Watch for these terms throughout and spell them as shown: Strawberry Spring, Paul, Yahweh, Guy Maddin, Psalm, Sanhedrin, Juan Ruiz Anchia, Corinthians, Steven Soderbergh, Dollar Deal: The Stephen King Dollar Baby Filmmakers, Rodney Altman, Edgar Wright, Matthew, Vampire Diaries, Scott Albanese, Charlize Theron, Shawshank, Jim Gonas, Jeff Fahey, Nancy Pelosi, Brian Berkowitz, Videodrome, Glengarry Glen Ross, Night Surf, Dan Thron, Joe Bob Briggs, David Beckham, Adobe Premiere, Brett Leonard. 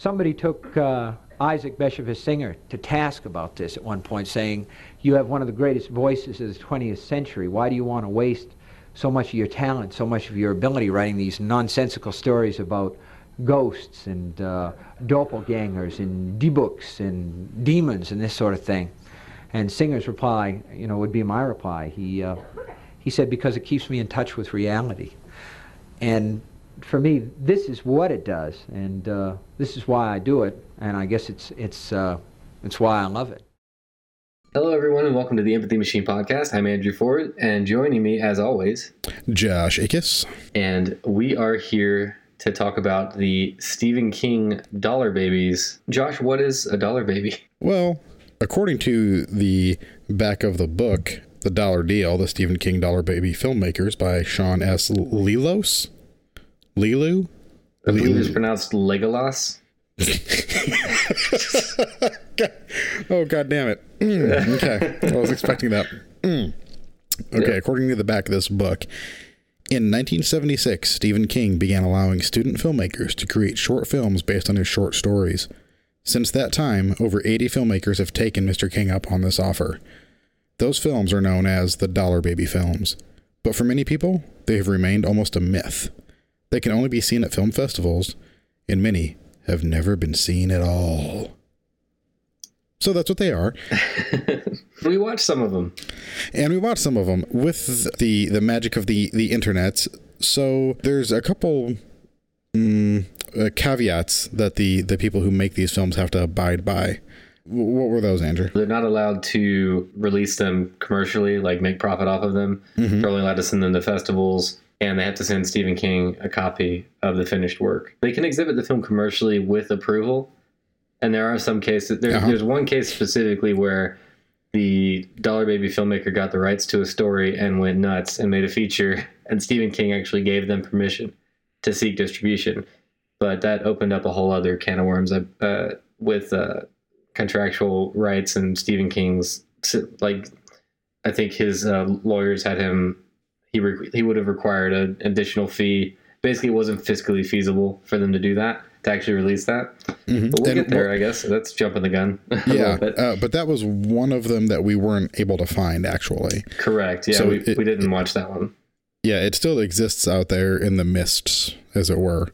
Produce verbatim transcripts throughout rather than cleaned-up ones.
Somebody took uh, Isaac Beshevis Singer to task about this at one point, saying, you have one of the greatest voices of the twentieth century. Why do you want to waste so much of your talent, so much of your ability writing these nonsensical stories about ghosts and uh, doppelgangers and debooks and demons and this sort of thing? And Singer's reply, you know, would be my reply. He, uh, he said, because it keeps me in touch with reality. And for me, this is what it does, and uh, this is why I do it, and I guess it's, it's, uh, it's why I love it. Hello, everyone, and welcome to the Empathy Machine podcast. I'm Andrew Ford, and joining me, as always, Josh Akis. And we are here to talk about the Stephen King Dollar Babies. Josh, what is a dollar baby? Well, according to the back of the book, The Dollar Deal, The Stephen King Dollar Baby Filmmakers by Sean S. Lealos. Lilu? I believe it's pronounced Legolas. God. Oh, God damn it. Mm, okay. I was expecting that. Mm. Okay, according to the back of this book, in nineteen seventy-six, Stephen King began allowing student filmmakers to create short films based on his short stories. Since that time, over eighty filmmakers have taken Mister King up on this offer. Those films are known as the Dollar Baby films, but for many people, they have remained almost a myth. They can only be seen at film festivals, and many have never been seen at all. So that's what they are. We watched some of them. And we watched some of them with the, the magic of the, the internet. So there's a couple um, uh, caveats that the, the people who make these films have to abide by. W- what were those, Andrew? They're not allowed to release them commercially, like make profit off of them. Mm-hmm. They're only allowed to send them to festivals. And they have to send Stephen King a copy of the finished work. They can exhibit the film commercially with approval. And there are some cases, there, uh-huh. there's one case specifically where the Dollar Baby filmmaker got the rights to a story and went nuts and made a feature. And Stephen King actually gave them permission to seek distribution. But that opened up a whole other can of worms uh, with uh, contractual rights and Stephen King's, like, I think his uh, lawyers had him. He re- he would have required an additional fee. Basically, it wasn't fiscally feasible for them to do that, to actually release that. Mm-hmm. But we'll and, get there, well, I guess. That's jumping the gun. Yeah, uh, but that was one of them that we weren't able to find, actually. Correct. Yeah, so we, it, we didn't it, watch that one. Yeah, it still exists out there in the mists, as it were.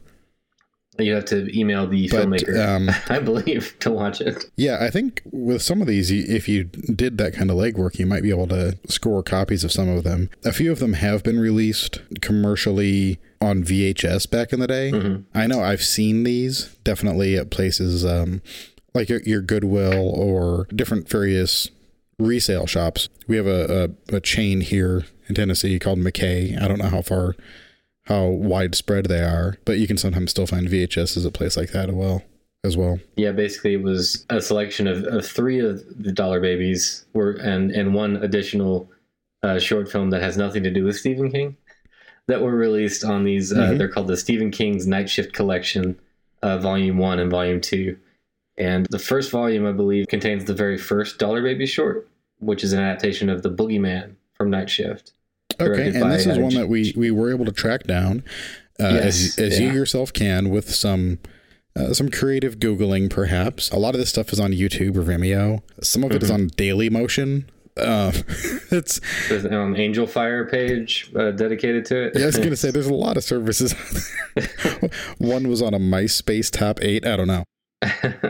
You have to email the but, filmmaker, um, I believe, to watch it. Yeah, I think with some of these, if you did that kind of legwork, you might be able to score copies of some of them. A few of them have been released commercially on V H S back in the day. Mm-hmm. I know I've seen these definitely at places um, like your, your Goodwill or different various resale shops. We have a, a, a chain here in Tennessee called McKay. I don't know how far... how widespread they are, but you can sometimes still find V H Ss at a place like that as well. As well. Yeah, basically it was a selection of, of three of the Dollar Babies were and, and one additional uh, short film that has nothing to do with Stephen King that were released on these, uh, mm-hmm. they're called the Stephen King's Night Shift Collection, uh, Volume one and Volume two. And the first volume, I believe, contains the very first Dollar Baby short, which is an adaptation of The Boogeyman from Night Shift. Okay, and this is one that we, we were able to track down, uh, yes, as as yeah. you yourself can, with some uh, some creative Googling, perhaps. A lot of this stuff is on YouTube or Vimeo. Some of mm-hmm. it is on Dailymotion. Uh, it's there's an um, Angel Fire page uh, dedicated to it. Yeah, I was going to say, there's a lot of services out there. One was on a MySpace top eight. I don't know.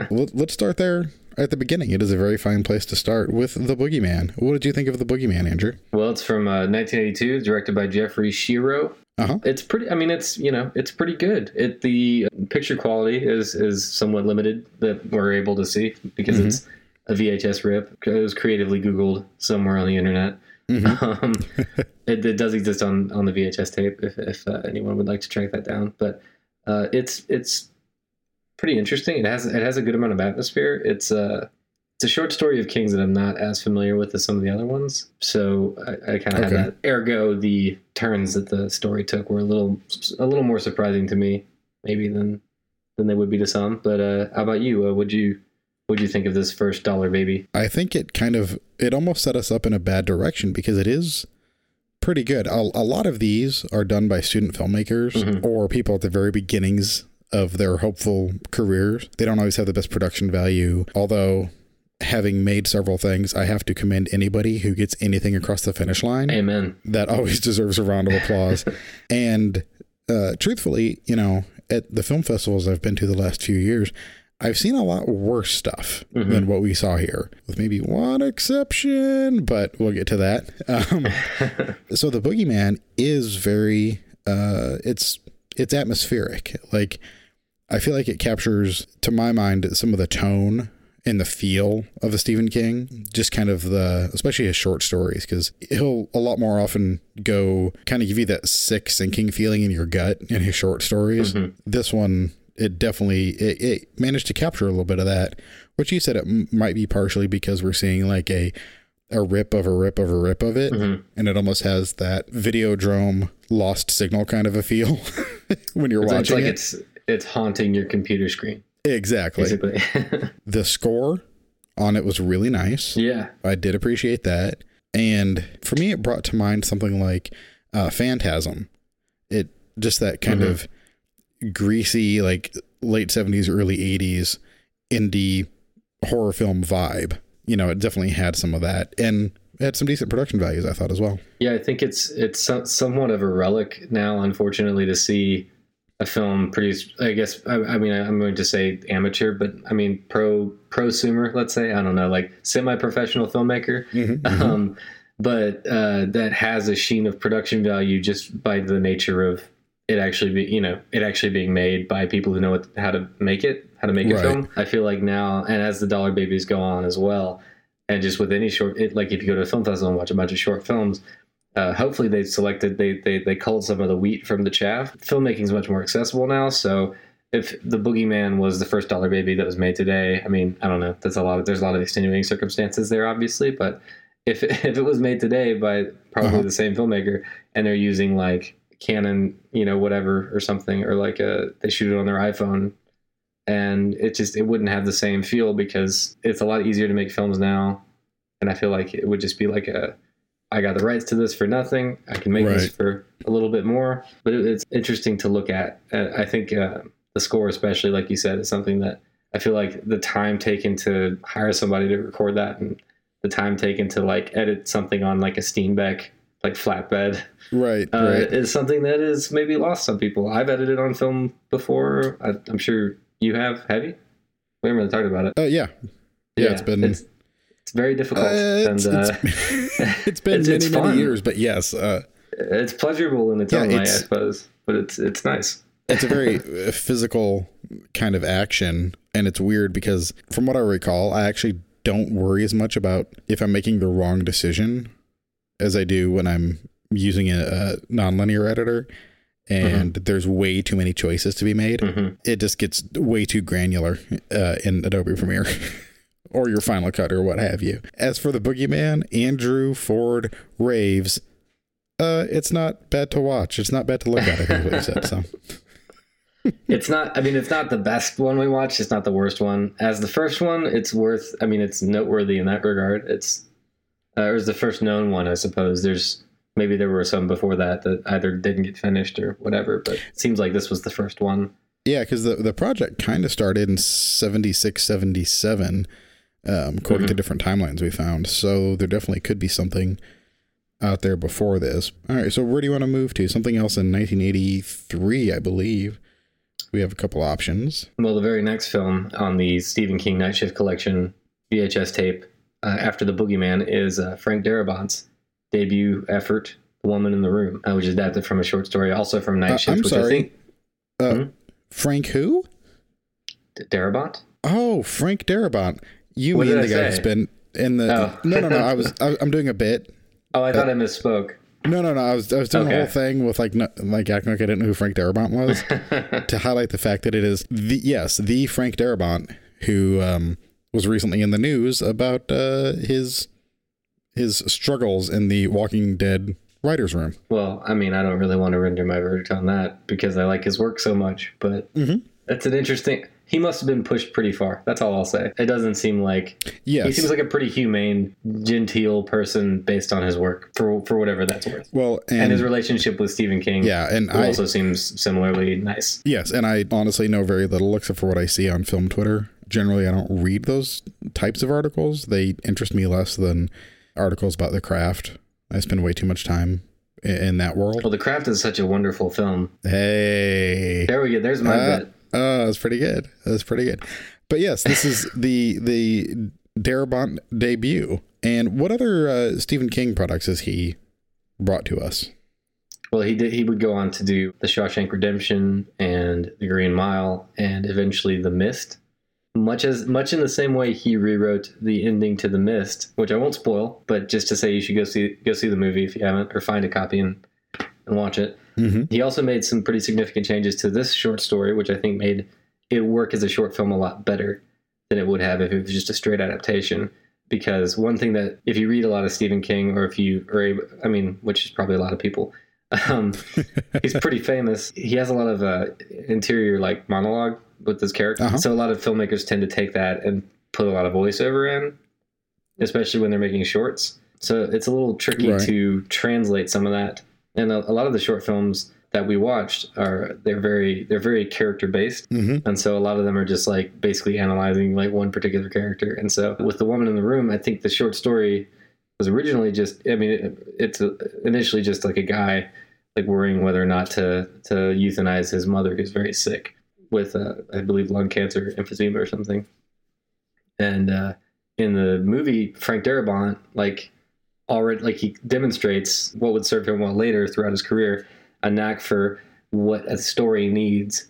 Let's start there. At the beginning, it is a very fine place to start with The Boogeyman. What did you think of The Boogeyman, Andrew? Well, it's from uh, nineteen eighty-two, directed by Jeff Schiro. Uh-huh. It's pretty, I mean, it's, you know, it's pretty good. It, the picture quality is, is somewhat limited that we're able to see because mm-hmm. it's a V H S rip. It was creatively Googled somewhere on the internet. Mm-hmm. Um, it, it does exist on, on the V H S tape if, if uh, anyone would like to track that down. But uh, it's it's... pretty interesting. It has it has a good amount of atmosphere. It's a it's a short story of King's that I'm not as familiar with as some of the other ones. So I, I kind of okay. had that. Ergo, the turns that the story took were a little a little more surprising to me, maybe than than they would be to some. But uh, how about you? Uh, would you would you think of this first Dollar Baby? I think it kind of it almost set us up in a bad direction because it is pretty good. A, a lot of these are done by student filmmakers mm-hmm. or people at the very beginnings of their hopeful careers. They don't always have the best production value, although having made several things, I have to commend anybody who gets anything across the finish line. Amen. That always deserves a round of applause. And uh, truthfully, you know, at the film festivals I've been to the last few years, I've seen a lot worse stuff mm-hmm. than what we saw here, with maybe one exception, but we'll get to that. Um, so The Boogeyman is very, uh, it's, it's atmospheric. Like, I feel like it captures, to my mind, some of the tone and the feel of a Stephen King, just kind of the, especially his short stories, because he'll a lot more often go kind of give you that sick sinking feeling in your gut in his short stories. Mm-hmm. This one, it definitely, it, it managed to capture a little bit of that, which you said it m- might be partially because we're seeing like a, a rip of a rip of a rip of it. Mm-hmm. And it almost has that Videodrome lost signal kind of a feel when you're it's watching like it. It's it's haunting your computer screen. Exactly. Basically. The score on it was really nice. Yeah. I did appreciate that. And for me, it brought to mind something like uh, Phantasm. It just that kind mm-hmm. of greasy, like late seventies, early eighties indie horror film vibe. You know, it definitely had some of that, and it had some decent production values, I thought, as well. Yeah, I think it's it's so, somewhat of a relic now, unfortunately, to see a film produced, I guess, I, I mean, I'm going to say amateur, but I mean, pro prosumer, let's say, I don't know, like semi-professional filmmaker. Mm-hmm, um, mm-hmm. But uh, that has a sheen of production value just by the nature of it actually be, you know, it actually being made by people who know what, how to make it, how to make a right. film. I feel like now, and as the Dollar Babies go on as well, and just with any short, it, like if you go to a film festival and watch a bunch of short films, uh, hopefully they've selected, they, they, they culled some of the wheat from the chaff. Filmmaking is much more accessible now. So if The Boogeyman was the first Dollar Baby that was made today, I mean, I don't know, that's a lot of, there's a lot of extenuating circumstances there, obviously, but if, if it was made today by probably uh-huh. the same filmmaker, and they're using like Canon, you know, whatever or something, or like a, they shoot it on their iPhone, and it just, it wouldn't have the same feel, because it's a lot easier to make films now, and I feel like it would just be like a, I got the rights to this for nothing, I can make right. this for a little bit more. But it, it's interesting to look at. I think uh, the score especially, like you said, is something that I feel like the time taken to hire somebody to record that, and the time taken to like edit something on like a Steenbeck like flatbed, right, uh, right, is something that is maybe lost some people. I've edited on film before. I, I'm sure you have. Have you? We haven't really talked about it. Oh uh, yeah. yeah, yeah. It's been it's, it's very difficult. Uh, it's, and, uh, it's, it's been it's, many it's many years, but yes, uh, it's pleasurable in its yeah, own way, I suppose. But it's it's nice. It's a very physical kind of action, and it's weird because from what I recall, I actually don't worry as much about if I'm making the wrong decision as I do when I'm using a, a nonlinear editor and mm-hmm. there's way too many choices to be made. Mm-hmm. It just gets way too granular uh, in Adobe Premiere or your Final Cut or what have you. As for The Boogeyman, Andrew Ford raves. Uh, it's not bad to watch. It's not bad to look at. I think what you said. So. It's not, I mean, it's not the best one we watched. It's not the worst one. As the first one, it's worth, I mean, it's noteworthy in that regard. It's, Uh, it was the first known one, I suppose. There's maybe there were some before that that either didn't get finished or whatever, but it seems like this was the first one. Yeah, because the, the project kind of started in seventy-six, seventy-seven, um, according mm-hmm. to different timelines we found. So there definitely could be something out there before this. All right, so where do you want to move to? Something else in nineteen eighty-three, I believe. We have a couple options. Well, the very next film on the Stephen King Night Shift Collection V H S tape Uh, after The Boogeyman is uh, Frank Darabont's debut effort, The Woman in the Room, uh, which is adapted from a short story, also from Night uh, Shift. I'm which sorry. I think, uh, mm-hmm. Frank who? D- Darabont? Oh, Frank Darabont. You what mean the I guy say? Who's been in the... Oh. No, no, no. I was, I, I'm doing a bit. Oh, I thought uh, I misspoke. No, no, no. I was I was doing okay. a whole thing with like, no, like acting like I didn't know who Frank Darabont was to highlight the fact that it is, the yes, the Frank Darabont who... Um, was recently in the news about uh, his his struggles in the Walking Dead writer's room. Well, I mean, I don't really want to render my verdict on that because I like his work so much, but mm-hmm. that's an interesting... he must have been pushed pretty far. That's all I'll say. It doesn't seem like... Yes. He seems like a pretty humane, genteel person based on his work, for for whatever that's worth. Well, and, and his relationship with Stephen King yeah, and I, also seems similarly nice. Yes, and I honestly know very little except for what I see on film Twitter. Generally, I don't read those types of articles. They interest me less than articles about the craft. I spend way too much time in that world. Well, The Craft is such a wonderful film. Hey. There we go. There's my uh, bet. Oh, that's pretty good. That's pretty good. But yes, this is the the Darabont debut. And what other uh, Stephen King products has he brought to us? Well, he did. He would go on to do The Shawshank Redemption and The Green Mile and eventually The Mist. Much as much in the same way he rewrote the ending to The Mist, which I won't spoil, but just to say you should go see go see the movie if you haven't, or find a copy and, and watch it. Mm-hmm. He also made some pretty significant changes to this short story, which I think made it work as a short film a lot better than it would have if it was just a straight adaptation. Because one thing that, if you read a lot of Stephen King, or if you are able, I mean, which is probably a lot of people, um, he's pretty famous. He has a lot of uh, interior like monologue with this character. Uh-huh. So a lot of filmmakers tend to take that and put a lot of voiceover in, especially when they're making shorts. So it's a little tricky right. to translate some of that. And a, a lot of the short films that we watched are, they're very, they're very character based. Mm-hmm. And so a lot of them are just like basically analyzing like one particular character. And so with The Woman in the Room, I think the short story was originally just, I mean, it, it's initially just like a guy like worrying whether or not to, to euthanize his mother, who's very sick with, uh, I believe, lung cancer, emphysema or something. And uh, in the movie, Frank Darabont, like, already, like, he demonstrates what would serve him well later throughout his career, a knack for what a story needs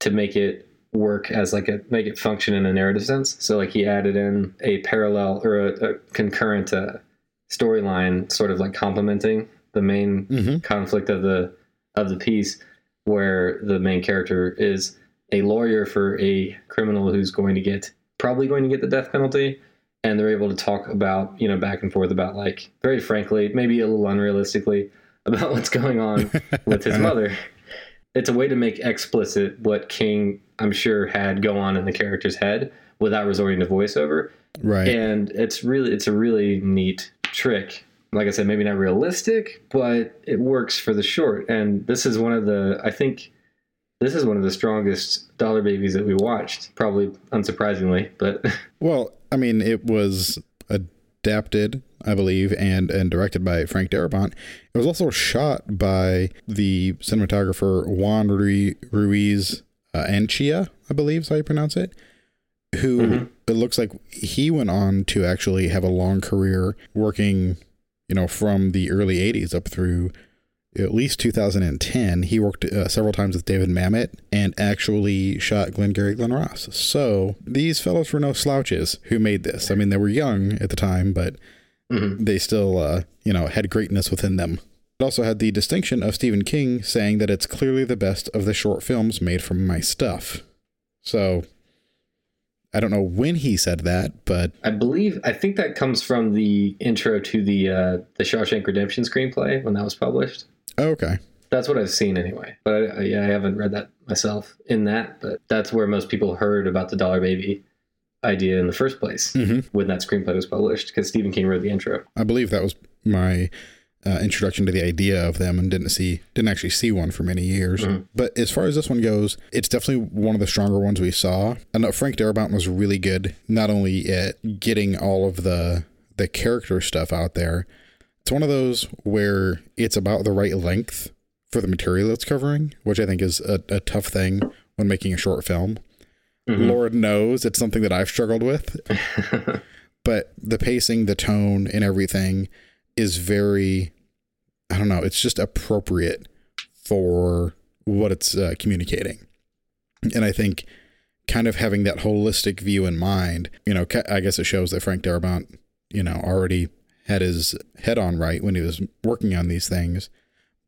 to make it work as, like, a make it function in a narrative sense. So, like, he added in a parallel or a, a concurrent uh, storyline, sort of, like, complementing the main mm-hmm. conflict of the of the piece, where the main character is a lawyer for a criminal who's going to get probably going to get the death penalty. And they're able to talk about, you know, back and forth about, like, very frankly, maybe a little unrealistically, about what's going on with his mother. It's a way to make explicit what King, I'm sure, had go on in the character's head without resorting to voiceover. Right. And it's really, it's a really neat trick. Like I said, maybe not realistic, but it works for the short. And this is one of the, I think, this is one of the strongest Dollar Babies that we watched, probably unsurprisingly. But well, I mean, it was adapted, I believe, and, and directed by Frank Darabont. It was also shot by the cinematographer Juan Ruiz uh, Anchia, I believe is how you pronounce it, who mm-hmm. it looks like he went on to actually have a long career working, you know, from the early eighties up through at least two thousand ten. He worked uh, several times with David Mamet and actually shot Glengarry Glen Ross. So these fellows were no slouches who made this. I mean, they were young at the time, but mm-hmm. they still, uh, you know, had greatness within them. It also had the distinction of Stephen King saying that it's clearly the best of the short films made from my stuff. So I don't know when he said that, but I believe, I think that comes from the intro to the, uh, the Shawshank Redemption screenplay when that was published. Oh, okay. That's what I've seen anyway. But I, I, yeah, I haven't read that myself in that, but that's where most people heard about the Dollar Baby idea in the first place mm-hmm. when that screenplay was published, because Stephen King wrote the intro. I believe that was my uh, introduction to the idea of them, and didn't see, didn't actually see one for many years. Mm-hmm. But as far as this one goes, it's definitely one of the stronger ones we saw. I know Frank Darabont was really good, not only at getting all of the the character stuff out there. It's one of those where it's about the right length for the material it's covering, which I think is a, a tough thing when making a short film. Mm-hmm. Lord knows it's something that I've struggled with, but the pacing, the tone, and everything is very, I don't know, it's just appropriate for what it's uh, communicating. And I think kind of having that holistic view in mind, you know, I guess it shows that Frank Darabont, you know, already had his head on right when he was working on these things.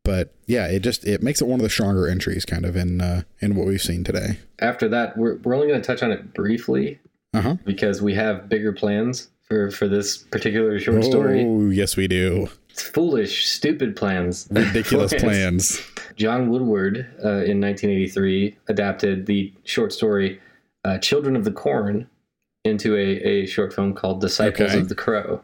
But yeah, it just, it makes it one of the stronger entries kind of in uh, in what we've seen today. After that, we're we're only going to touch on it briefly uh-huh. because we have bigger plans for, for this particular short oh, story. Oh, yes, we do. It's foolish, stupid plans. Ridiculous plans. plans. John Woodward uh, in nineteen eighty-three adapted the short story uh, Children of the Corn into a, a short film called Disciples okay. of the Crow.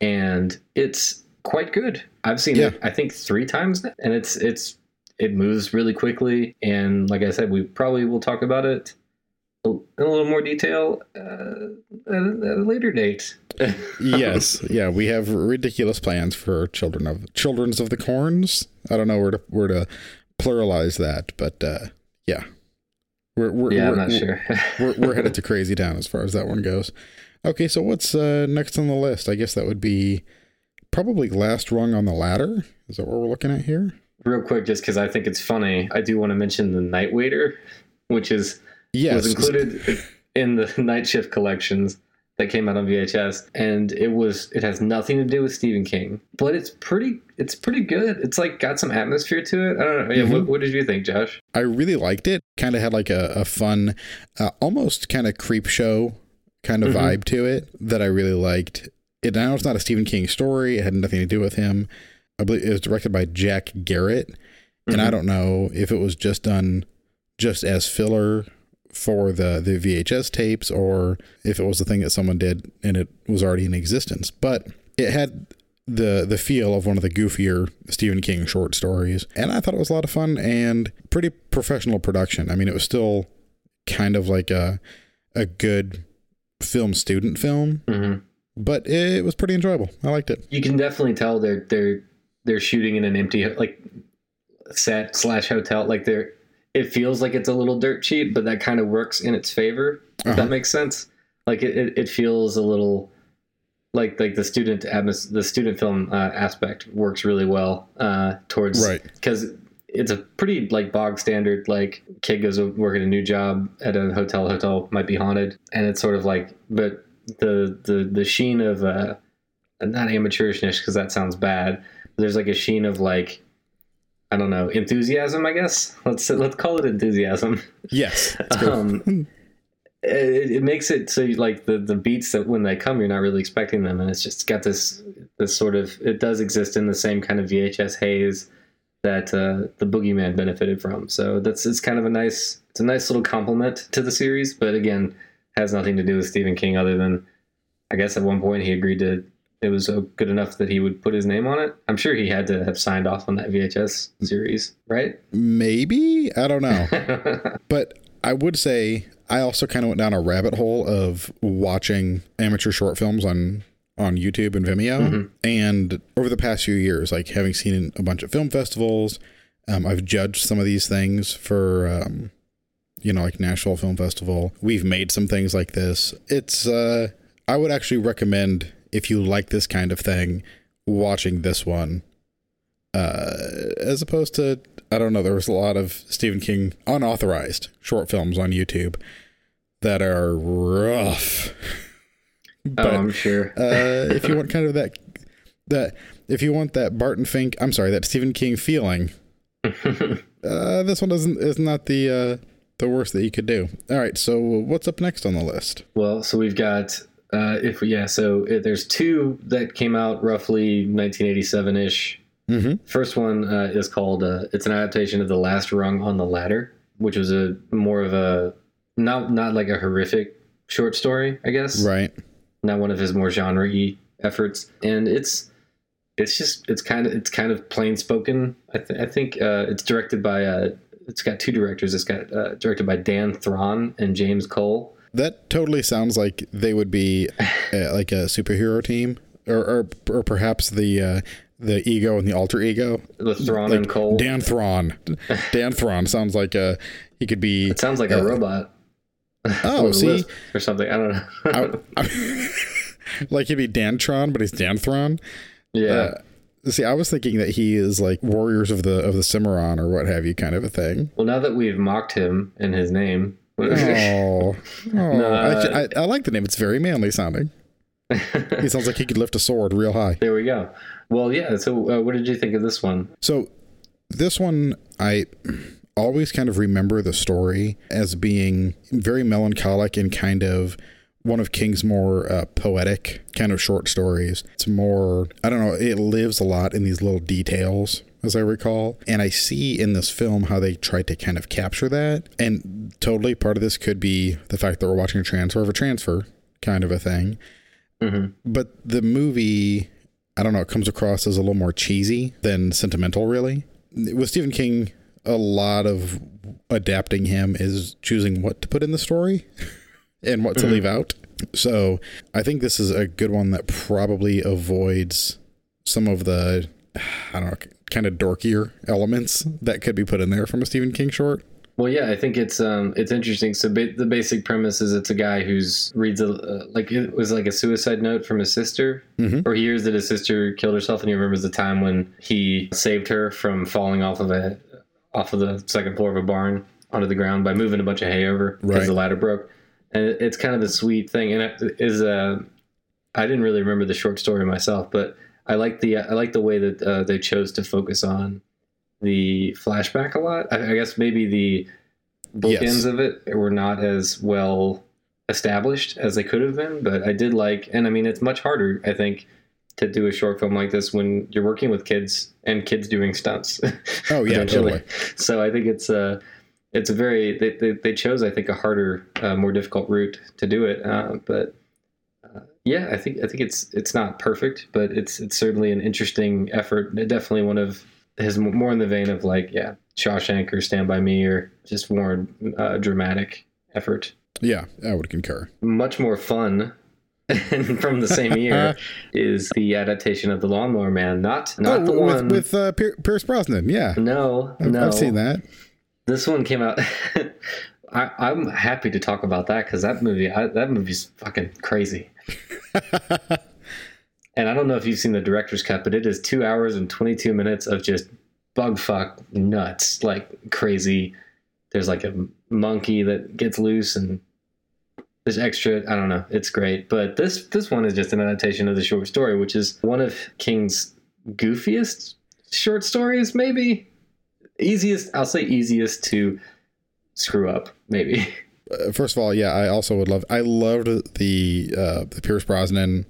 And it's quite good. I've seen yeah. it, I think, three times now, and it's it's it moves really quickly. And like I said, we probably will talk about it in a little more detail uh, at a later date. Yes, yeah, we have ridiculous plans for children of children's of the corns. I don't know where to where to pluralize that, but uh, yeah, we're we're yeah, we're, I'm not we're, sure. we're we're headed to crazy town as far as that one goes. Okay, so what's uh, next on the list? I guess that would be probably Last Rung on the Ladder. Is that what we're looking at here? Real quick, just because I think it's funny, I do want to mention The Night Waiter, which is. Yes. was included in the Night Shift collections that came out on V H S, and it was it has nothing to do with Stephen King, but it's pretty it's pretty good. It's like got some atmosphere to it. I don't know. Yeah, mm-hmm. what, what did you think, Josh? I really liked it. Kind of had like a, a fun, uh, almost kind of creep show kind of mm-hmm. vibe to it that I really liked. It I know it's not a Stephen King story. It had nothing to do with him. I believe it was directed by Jack Garrett, mm-hmm. and I don't know if it was just done just as filler for the, the V H S tapes or if it was the thing that someone did and it was already in existence. But it had the the feel of one of the goofier Stephen King short stories. And I thought it was a lot of fun and pretty professional production. I mean, it was still kind of like a, a good film student film, mm-hmm. but it was pretty enjoyable. I liked it. You can definitely tell they're, they're, they're shooting in an empty like set slash hotel. Like they're, It feels like it's a little dirt cheap, but that kind of works in its favor. Uh-huh. If that makes sense. Like it, it, it feels a little like like the student atmos- the student film uh, aspect works really well uh, towards right because it's a pretty like bog standard like kid goes working a new job at a hotel. Hotel might be haunted, and it's sort of like but the the the sheen of uh, not amateurishness because that sounds bad. But there's like a sheen of like. I don't know, enthusiasm, I guess. Let's let's call it enthusiasm. Yes. um, it, it makes it so you, like the, the beats that when they come, you're not really expecting them. And it's just got this this sort of, it does exist in the same kind of V H S haze that uh, the Boogeyman benefited from. So that's it's kind of a nice, it's a nice little compliment to the series. But again, has nothing to do with Stephen King other than, I guess at one point he agreed to it was so good enough that he would put his name on it. I'm sure he had to have signed off on that V H S series, right? Maybe. I don't know. But I would say I also kind of went down a rabbit hole of watching amateur short films on, on YouTube and Vimeo. Mm-hmm. And over the past few years, like having seen a bunch of film festivals, um, I've judged some of these things for, um, you know, like Nashville Film Festival. We've made some things like this. It's, uh, I would actually recommend... if you like this kind of thing, watching this one, uh, as opposed to, I don't know, there was a lot of Stephen King unauthorized short films on YouTube that are rough. But, oh, I'm sure. uh, if you want kind of that, that, if you want that Barton Fink, I'm sorry, that Stephen King feeling, uh, this one doesn't, is not the, uh, the worst that you could do. All right. So what's up next on the list? Well, so we've got, Uh, if yeah, so it, there's two that came out roughly nineteen eighty-seven ish. Mm-hmm. First one uh, is called uh, it's an adaptation of The Last Rung on the Ladder, which was a more of a not not like a horrific short story, I guess. Right. Not one of his more genre-y efforts, and it's it's just it's kind of it's kind of plain spoken. I, th- I think uh, it's directed by uh, it's got two directors. It's got uh, directed by Dan Thron and James Cole. That totally sounds like they would be uh, like a superhero team, or or, or perhaps the uh, the ego and the alter ego. The Thron like and Cole. Dan Thron. Dan Thron sounds like a, he could be. It sounds like uh, a robot. Oh, or see, or something. I don't know. I would, I, like he'd be Dantron, but he's Dan Thron. Yeah. Uh, see, I was thinking that he is like Warriors of the of the Cimarron or what have you, kind of a thing. Well, now that we've mocked him in his name. oh, oh. No, I, I, I like the name. It's very manly sounding. He sounds like he could lift a sword real high. There we go. Well, yeah. So uh, what did you think of this one? So this one, I always kind of remember the story as being very melancholic and kind of one of King's more uh, poetic kind of short stories. It's more, I don't know, it lives a lot in these little details as I recall. And I see in this film how they tried to kind of capture that. And totally part of this could be the fact that we're watching a transfer of a transfer kind of a thing. Mm-hmm. But the movie, I don't know, it comes across as a little more cheesy than sentimental, really. With Stephen King, a lot of adapting him is choosing what to put in the story and what to mm-hmm. leave out. So I think this is a good one that probably avoids some of the, I don't know, kind of dorkier elements that could be put in there from a Stephen King short. Well, yeah, I think it's um, it's interesting. So ba- the basic premise is it's a guy who's reads a, uh, like it was like a suicide note from his sister, mm-hmm. or he hears that his sister killed herself, and he remembers the time when he saved her from falling off of a off of the second floor of a barn onto the ground by moving a bunch of hay over because right. the ladder broke. And it's kind of a sweet thing, and it is uh, I didn't really remember the short story myself, but I like the I like the way that uh, they chose to focus on the flashback a lot. I, I guess maybe the bookends yes. of it were not as well established as they could have been, but I did like, and I mean, it's much harder, I think, to do a short film like this when you're working with kids and kids doing stunts. Oh yeah, totally. So I think it's a. Uh, It's a very, they, they they chose, I think, a harder, uh, more difficult route to do it. Uh, but uh, yeah, I think I think it's it's not perfect, but it's it's certainly an interesting effort. Definitely one of his more in the vein of like, yeah, Shawshank or Stand By Me, or just more uh, dramatic effort. Yeah, I would concur. Much more fun. And from the same year is the adaptation of The Lawnmower Man. Not not oh, the with, one with uh, Pierce Brosnan. Yeah, no, I've, no, I've seen that. This one came out. I, I'm happy to talk about that because that movie, I, that movie's fucking crazy. And I don't know if you've seen the director's cut, but it is two hours and twenty-two minutes of just bug fuck nuts, like crazy. There's like a monkey that gets loose and there's extra. I don't know. It's great. But this this one is just an adaptation of the short story, which is one of King's goofiest short stories, maybe. Easiest, I'll say easiest to screw up, maybe. Uh, first of all, yeah, I also would love, I loved the uh, the Pierce Brosnan,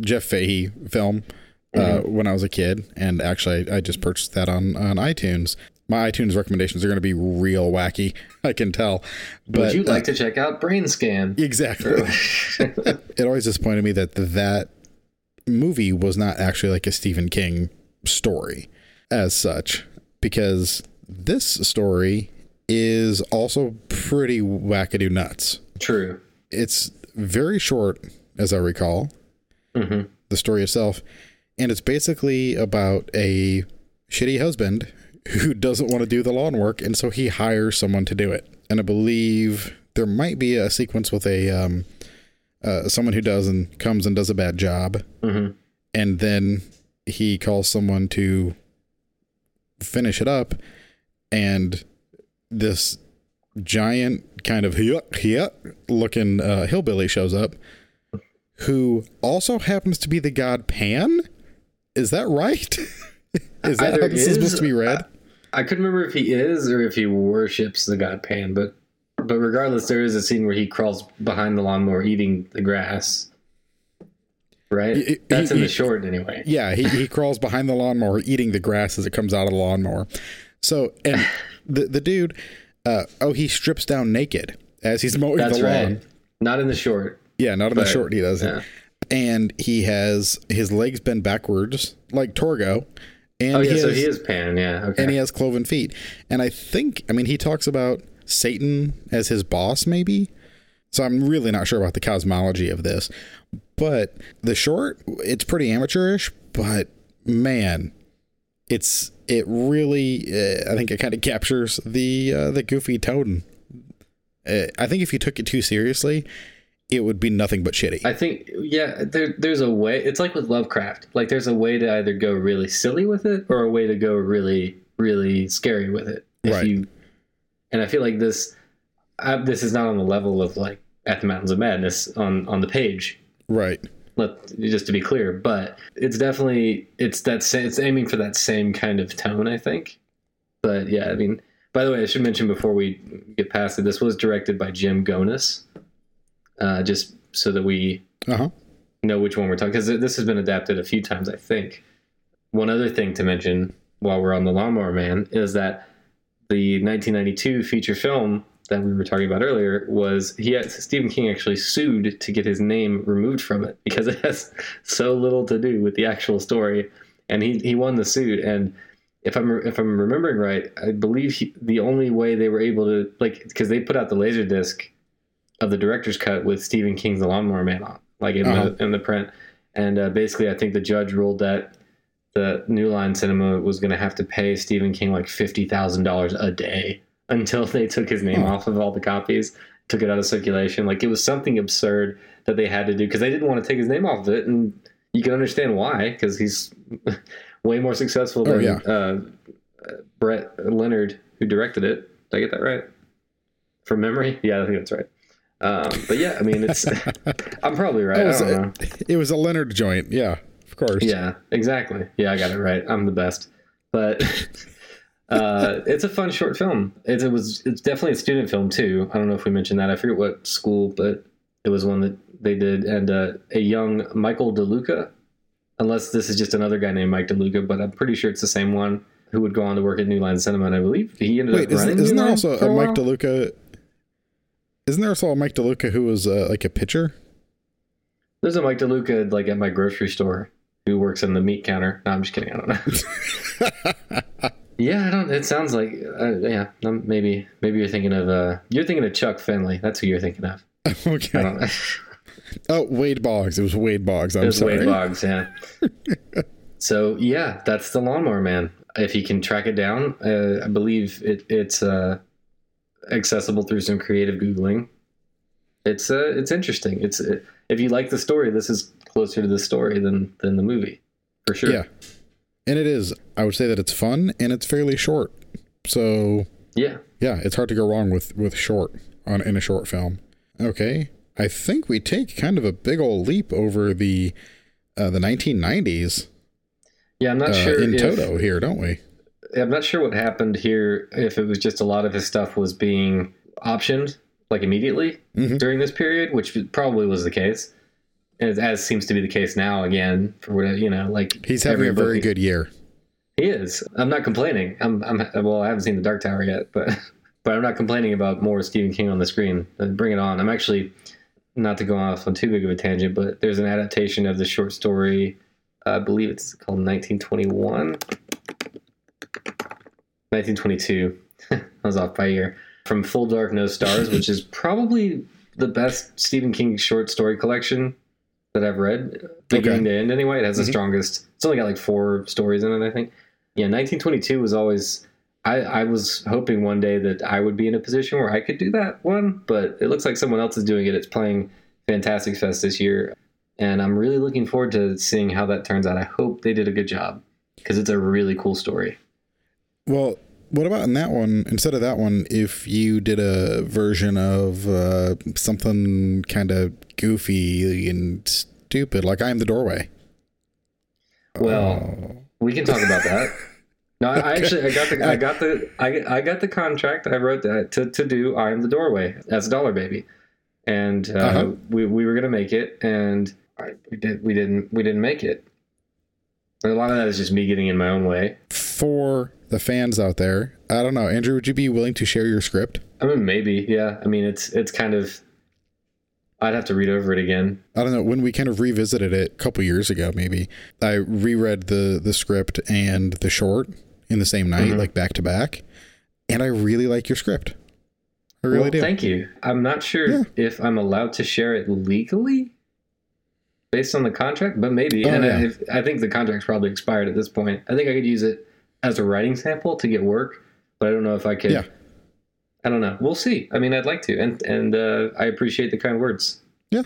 Jeff Fahey film uh, mm-hmm. when I was a kid. And actually, I, I just purchased that on, on iTunes. My iTunes recommendations are going to be real wacky, I can tell. But, would you like uh, to check out Brain Scan? Exactly. It always disappointed me that that movie was not actually like a Stephen King story as such, because this story is also pretty wackadoo nuts. True. It's very short, as I recall, mm-hmm. the story itself. And it's basically about a shitty husband who doesn't want to do the lawn work. And so he hires someone to do it. And I believe there might be a sequence with a um, uh, someone who does and comes and does a bad job. Mm-hmm. And then he calls someone to finish it up. And this giant kind of yuck, yuck looking uh, hillbilly shows up, who also happens to be the god Pan. Is that right? Is that Either how this is, is supposed to be read? I, I couldn't remember if he is or if he worships the god Pan, but but regardless, there is a scene where he crawls behind the lawnmower eating the grass. Right? He, That's he, in the he, short anyway. Yeah, he, he crawls behind the lawnmower eating the grass as it comes out of the lawnmower. So, and the the dude, uh, oh, he strips down naked as he's mowing That's the lawn. Right. Not in the short. Yeah, not in but, the short he doesn't. Yeah. And he has his legs bent backwards, like Torgo. And oh, yeah, he has, so he is Pan, yeah. Okay. And he has cloven feet. And I think, I mean, he talks about Satan as his boss, maybe. So I'm really not sure about the cosmology of this. But the short, it's pretty amateurish, but man, it's it really, uh, I think it kind of captures the uh, the goofy tone. Uh, I think if you took it too seriously, it would be nothing but shitty. I think, yeah, there, there's a way. It's like with Lovecraft. Like there's a way to either go really silly with it or a way to go really, really scary with it. If right. You, and I feel like this, I, this is not on the level of like At the Mountains of Madness on, on the page. Right. Let, just to be clear, but it's definitely it's that sa- it's aiming for that same kind of tone, I think. But yeah, I mean, by the way, I should mention before we get past it, this was directed by Jim Gonas, uh, just so that we uh-huh. know which one we're talking, because this has been adapted a few times, I think. One other thing to mention while we're on The Lawnmower Man is that the nineteen ninety-two feature film that we were talking about earlier was he had, Stephen King actually sued to get his name removed from it because it has so little to do with the actual story. And he, he won the suit. And if I'm, if I'm remembering right, I believe he, the only way they were able to, like, because they put out the Laserdisc of the director's cut with Stephen King's The Lawnmower Man on, like in, uh-huh. the, in the print. And uh, basically, I think the judge ruled that the New Line Cinema was going to have to pay Stephen King like fifty thousand dollars a day until they took his name oh. off of all the copies, took it out of circulation. Like, it was something absurd that they had to do because they didn't want to take his name off of it. And you can understand why, because he's way more successful than oh, yeah. uh, Brett Leonard, who directed it. Did I get that right? From memory? Yeah, I think that's right. Um, but yeah, I mean, it's, I'm probably right. It was, I don't know. It, it was a Leonard joint. Yeah, of course. Yeah, exactly. Yeah, I got it right. I'm the best. But uh, it's a fun short film. It, it was, it's definitely a student film too. I don't know if we mentioned that. I forget what school, but it was one that they did. And uh, a young Michael DeLuca, unless this is just another guy named Mike DeLuca, but I'm pretty sure it's the same one who would go on to work at New Line Cinema. And I believe he ended Wait, up running. Isn't, isn't there also a Mike DeLuca? Isn't there also a Mike DeLuca who was uh, like a pitcher? There's a Mike DeLuca like at my grocery store who works in the meat counter. No, I'm just kidding. I don't know. yeah, I don't. It sounds like uh, yeah. Maybe maybe you're thinking of uh, you're thinking of Chuck Finley. That's who you're thinking of. Okay. I don't know. oh, Wade Boggs. It was Wade Boggs. I'm it was sorry. Wade Boggs. Yeah. so yeah, that's The Lawnmower Man. If you can track it down, uh, I believe it, it's. Uh, accessible through some creative Googling. It's uh it's interesting. It's it, if you like the story, this is closer to the story than than the movie for sure. Yeah, and it is. I would say that it's fun and it's fairly short, so yeah yeah it's hard to go wrong with with short on in a short film. Okay, I think we take kind of a big old leap over the uh the nineteen nineties. Yeah, I'm not uh, sure in if... toto here, don't we? I'm not sure what happened here, if it was just a lot of his stuff was being optioned like immediately mm-hmm. during this period, which probably was the case, as, as seems to be the case now again. For whatever, you know, like he's having a very he, good year. He is. I'm not complaining. I'm, I'm. Well, I haven't seen The Dark Tower yet, but but I'm not complaining about more Stephen King on the screen. Bring it on. I'm actually, not to go off on too big of a tangent, but there's an adaptation of the short story. I believe it's called nineteen twenty-one. nineteen twenty-two. I was off by a year. From Full Dark, No Stars, which is probably the best Stephen King short story collection that I've read, beginning okay. to end anyway. It has mm-hmm. the strongest. It's only got like four stories in it, I think. Yeah, nineteen twenty-two was always... I, I was hoping one day that I would be in a position where I could do that one, but it looks like someone else is doing it. It's playing Fantastic Fest this year, and I'm really looking forward to seeing how that turns out. I hope they did a good job, because it's a really cool story. Well, what about in that one, instead of that one, if you did a version of uh, something kind of goofy and stupid, like I Am the Doorway? Well, oh. we can talk about that. No, I, okay. I actually, I got the, I got the, I, I got the contract. I wrote that to, to do I Am the Doorway as a Dollar Baby. And uh, uh-huh. we, we were going to make it, and I, we did, we didn't, we didn't make it. And a lot of that is just me getting in my own way. For the fans out there, I don't know, Andrew, would you be willing to share your script? I mean, maybe, yeah. I mean, it's it's kind of, I'd have to read over it again. I don't know, when we kind of revisited it a couple years ago, maybe, I reread the, the script and the short in the same night, mm-hmm. like back to back, and I really like your script. I really well, do. Thank you. I'm not sure yeah. if I'm allowed to share it legally based on the contract, but maybe. Oh, and yeah. I, if, I think the contract's probably expired at this point. I think I could use it as a writing sample to get work, but I don't know if I could. Yeah. I don't know. We'll see. I mean, I'd like to, and and uh, I appreciate the kind words. Yeah,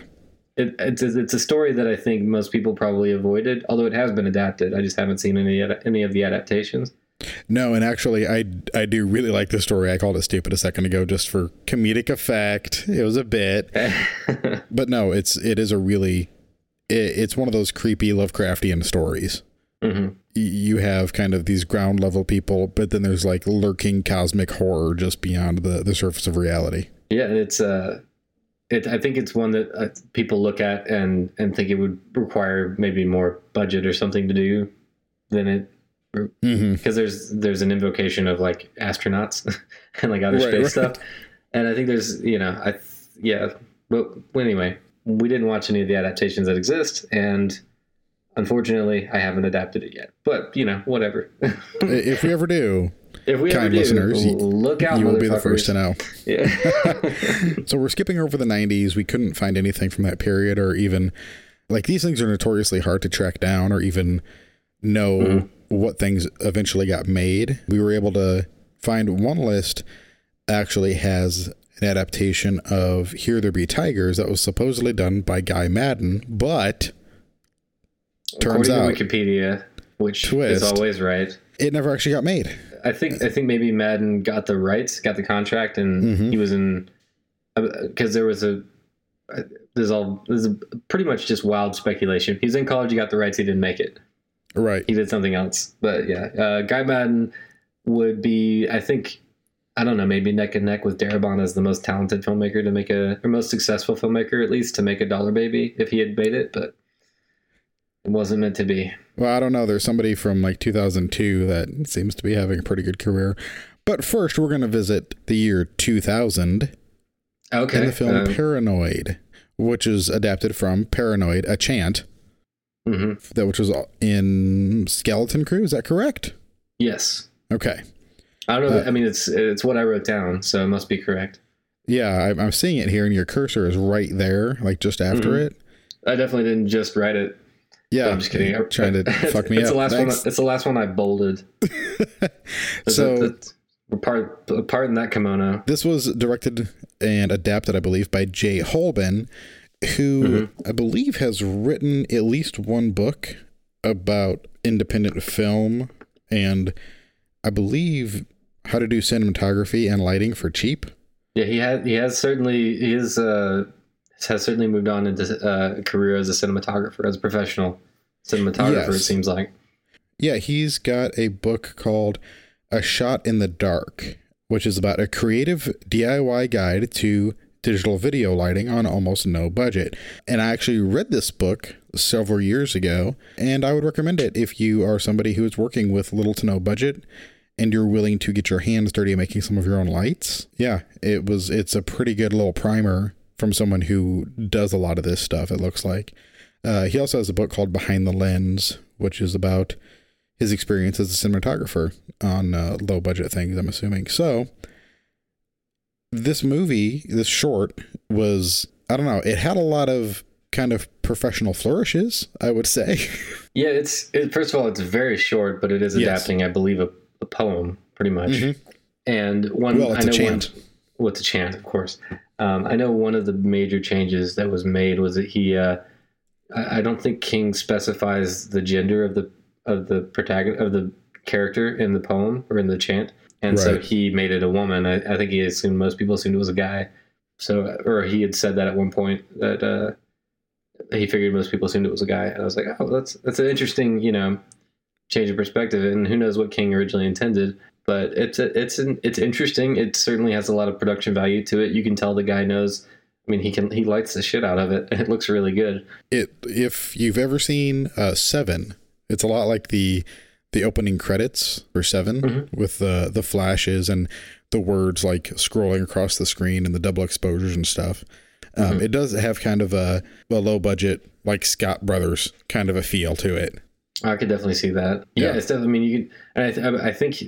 it, it's it's a story that I think most people probably avoided, although it has been adapted. I just haven't seen any any of the adaptations. No, and actually, I I do really like the story. I called it stupid a second ago just for comedic effect. It was a bit, but no, it's it is a really it, it's one of those creepy Lovecraftian stories. Mm-hmm. You have kind of these ground level people, but then there's like lurking cosmic horror just beyond the, the surface of reality. Yeah, and it's uh, it I think it's one that uh, people look at and and think it would require maybe more budget or something to do than it because mm-hmm. there's there's an invocation of like astronauts and like outer right, space right. stuff, and I think there's you know I yeah but anyway we didn't watch any of the adaptations that exist, and unfortunately I haven't adapted it yet, but you know whatever. If we ever do. If we kind do, listeners, look out! You won't be the first to know. Yeah. So we're skipping over the nineties. We couldn't find anything from that period, or even like these things are notoriously hard to track down, or even know mm-hmm. what things eventually got made. We were able to find one list actually has an adaptation of "Here There Be Tigers" that was supposedly done by Guy Maddin, but turns out according to Wikipedia, which twist, is always right, it never actually got made. I think I think maybe Maddin got the rights, got the contract, and mm-hmm. he was in because there was a there's all there's a, pretty much just wild speculation. He's in college, he got the rights, he didn't make it. Right, he did something else. But yeah, uh, Guy Maddin would be I think I don't know maybe neck and neck with Darabont as the most talented filmmaker to make a or most successful filmmaker at least to make a Dollar Baby if he had made it, but it wasn't meant to be. Well, I don't know. There's somebody from like two thousand two that seems to be having a pretty good career. But first, we're going to visit the year two thousand. Okay. And the film um, Paranoid, which is adapted from Paranoid, a chant, mm-hmm. that which was in Skeleton Crew. Is that correct? Yes. Okay. I don't know. Uh, I mean, it's it's what I wrote down, so it must be correct. Yeah, I'm, I'm seeing it here, and your cursor is right there, like just after mm-hmm. it. I definitely didn't just write it. Yeah, no, I'm just kidding. I'm trying to fuck me it's up. The last one, it's the last one I bolded. so, that, that, part, part in that kimono. This was directed and adapted, I believe, by Jay Holben, who mm-hmm. I believe has written at least one book about independent film and I believe how to do cinematography and lighting for cheap. Yeah, he has. He has certainly he is. Uh, has certainly moved on into uh, a career as a cinematographer, as a professional cinematographer, yes. It seems like. Yeah, he's got a book called A Shot in the Dark, which is about a creative D I Y guide to digital video lighting on almost no budget. And I actually read this book several years ago, and I would recommend it if you are somebody who is working with little to no budget and you're willing to get your hands dirty making some of your own lights. Yeah, it was. It's a pretty good little primer from someone who does a lot of this stuff, it looks like. Uh, he also has a book called Behind the Lens, which is about his experience as a cinematographer on uh, low-budget things, I'm assuming. So this movie, this short, was, I don't know, it had a lot of kind of professional flourishes, I would say. Yeah, it's it, first of all, it's very short, but it is adapting, yes. I believe, a, a poem, pretty much. Mm-hmm. And one, well, it's I know a chant. One, well, it's a chant, of course. Um, I know one of the major changes that was made was that he, uh, I, I don't think King specifies the gender of the of the protagonist of the character in the poem or in the chant, and right. so he made it a woman. I, I think he assumed most people assumed it was a guy, so or he had said that at one point that uh, he figured most people assumed it was a guy, and I was like, oh, that's that's an interesting you know change of perspective, and who knows what King originally intended. But it's a, it's an, it's interesting. It certainly has a lot of production value to it. You can tell the guy knows. I mean, he can he lights the shit out of it. It looks really good. It if you've ever seen uh, Seven, it's a lot like the the opening credits for Seven mm-hmm. with the the flashes and the words like scrolling across the screen and the double exposures and stuff. Um, mm-hmm. It does have kind of a, a low budget like Scott Brothers kind of a feel to it. I could definitely see that. Yeah, yeah. It's definitely. I mean, you. Could, and I, th- I think.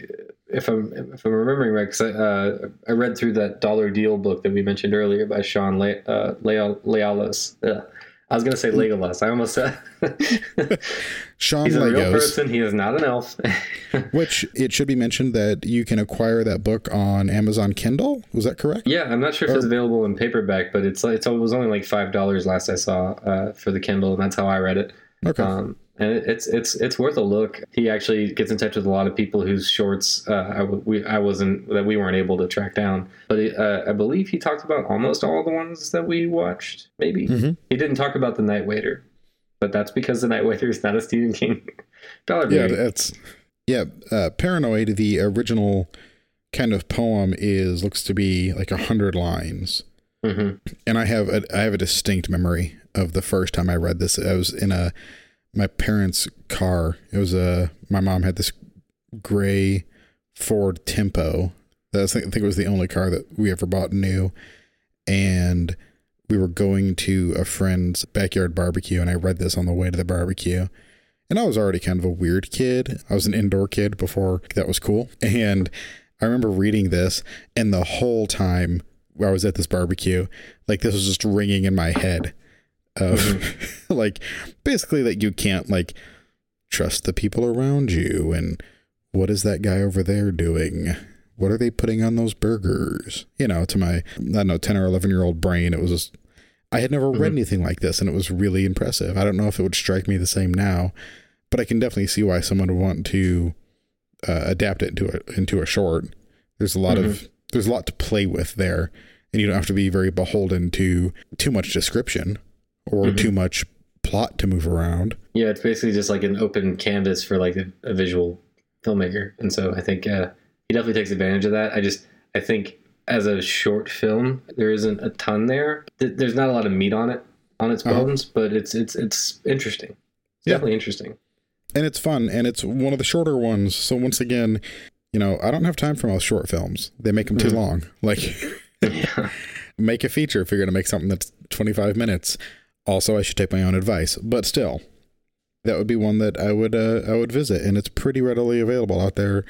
If I'm if I'm remembering right, because I, uh, I read through that Dollar Deal book that we mentioned earlier by Sean Le- uh, Le- Lealos. Ugh. I was going to say Legolas. I almost said Sean He's a Legos. Real person. He is not an elf. Which it should be mentioned that you can acquire that book on Amazon Kindle. Was that correct? Yeah, I'm not sure or, if it's available in paperback, but it's, it's it was only like five dollars last I saw uh, for the Kindle, and that's how I read it. Okay. Um, And it's it's it's worth a look. He actually gets in touch with a lot of people whose shorts uh, I we I wasn't that we weren't able to track down. But it, uh, I believe he talked about almost all the ones that we watched. Maybe mm-hmm. he didn't talk about The Night Waiter, but that's because The Night Waiter is not a Stephen King Dollar Baby. Yeah, that's yeah. Uh, Paranoid, the original kind of poem, is looks to be like a hundred lines. Mm-hmm. And I have a, I have a distinct memory of the first time I read this. I was in a. my parents' car. It was a, my mom had this gray Ford Tempo. That I think it was the only car that we ever bought new. And we were going to a friend's backyard barbecue, and I read this on the way to the barbecue. And I was already kind of a weird kid. I was an indoor kid before that was cool. And I remember reading this, and the whole time I was at this barbecue, like, this was just ringing in my head of mm-hmm. like, basically that you can't, like, trust the people around you. And what is that guy over there doing? What are they putting on those burgers? You know, to my, I don't know, ten or eleven year old brain, it was just, I had never mm-hmm. read anything like this, and it was really impressive. I don't know if it would strike me the same now, but I can definitely see why someone would want to uh, adapt it into a, into a short. There's a lot mm-hmm. of, there's a lot to play with there, and you don't have to be very beholden to too much description or mm-hmm. too much plot to move around. Yeah. It's basically just like an open canvas for like a, a visual filmmaker. And so I think uh, he definitely takes advantage of that. I just, I think as a short film, there isn't a ton there. There's not a lot of meat on it, on its bones, uh-huh. but it's, it's, it's interesting. It's yeah. definitely interesting. And it's fun. And it's one of the shorter ones. So once again, you know, I don't have time for most short films. They make them too mm-hmm. long. Like, yeah. Make a feature if you're going to make something that's twenty-five minutes. Also, I should take my own advice. But still, that would be one that I would uh, I would visit. And it's pretty readily available out there,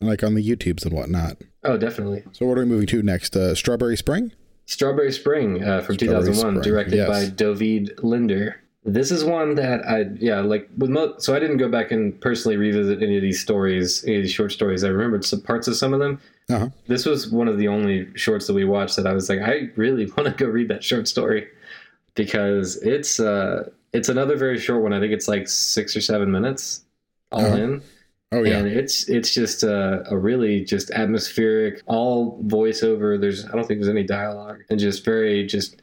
like on the YouTubes and whatnot. Oh, definitely. So what are we moving to next? Uh, Strawberry Spring? Strawberry Spring uh, from Strawberry two thousand one, Spring. directed yes. by Doveed Linder. This is one that I, yeah, like, with most, so I didn't go back and personally revisit any of these stories, any of these short stories. I remembered some parts of some of them. Uh-huh. This was one of the only shorts that we watched that I was like, I really want to go read that short story, because it's uh, it's another very short one. I think it's like six or seven minutes all uh-huh. in. Oh, yeah. And it's it's just a, a really just atmospheric, all voiceover. There's, I don't think there's any dialogue, and just very just...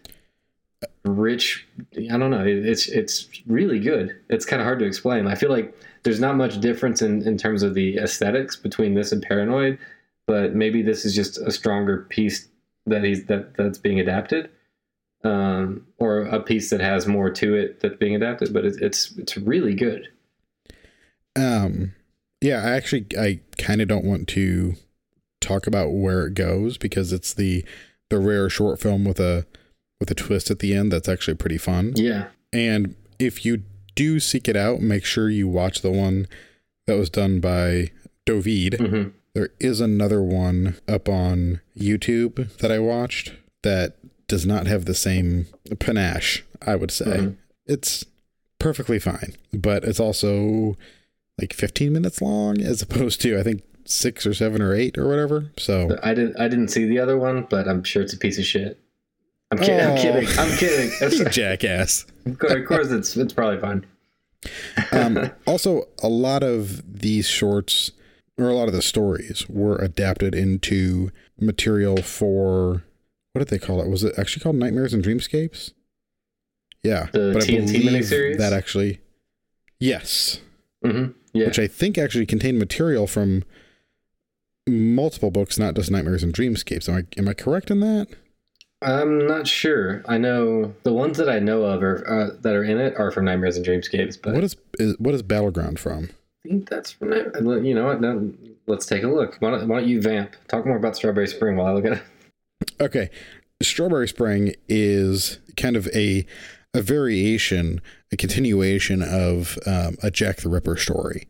rich. I don't know. It's it's really good. It's kind of hard to explain. I feel like there's not much difference in, in terms of the aesthetics between this and Paranoid, but maybe this is just a stronger piece that he's that that's being adapted, um, or a piece that has more to it that's being adapted. But it's it's it's really good. Um, yeah. I actually I kind of don't want to talk about where it goes, because it's the the rare short film with a. with a twist at the end that's actually pretty fun. Yeah. And if you do seek it out, make sure you watch the one that was done by Doveed. Mm-hmm. There is another one up on YouTube that I watched that does not have the same panache, I would say. Mm-hmm. It's perfectly fine, but it's also like fifteen minutes long, as opposed to, I think, six or seven or eight or whatever. So I didn't, I didn't see the other one, but I'm sure it's a piece of shit. I'm kidding, oh. I'm kidding. I'm kidding. I'm kidding. You jackass. Of course, it's it's probably fine. um, also, a lot of these shorts, or a lot of the stories, were adapted into material for, what did they call it? Was it actually called Nightmares and Dreamscapes? Yeah. The but T N T miniseries? That actually, yes. Mm-hmm. Yeah. Which I think actually contained material from multiple books, not just Nightmares and Dreamscapes. Am I am I correct in that? I'm not sure. I know the ones that I know of are, uh, that are in it are from Nightmares and Dreamscapes. But what is, is what is Battleground from? I think that's from Nightmares. You know what? Now, let's take a look. Why don't, why don't you vamp? Talk more about Strawberry Spring while I look at it. Okay. Strawberry Spring is kind of a a variation, a continuation of um, a Jack the Ripper story.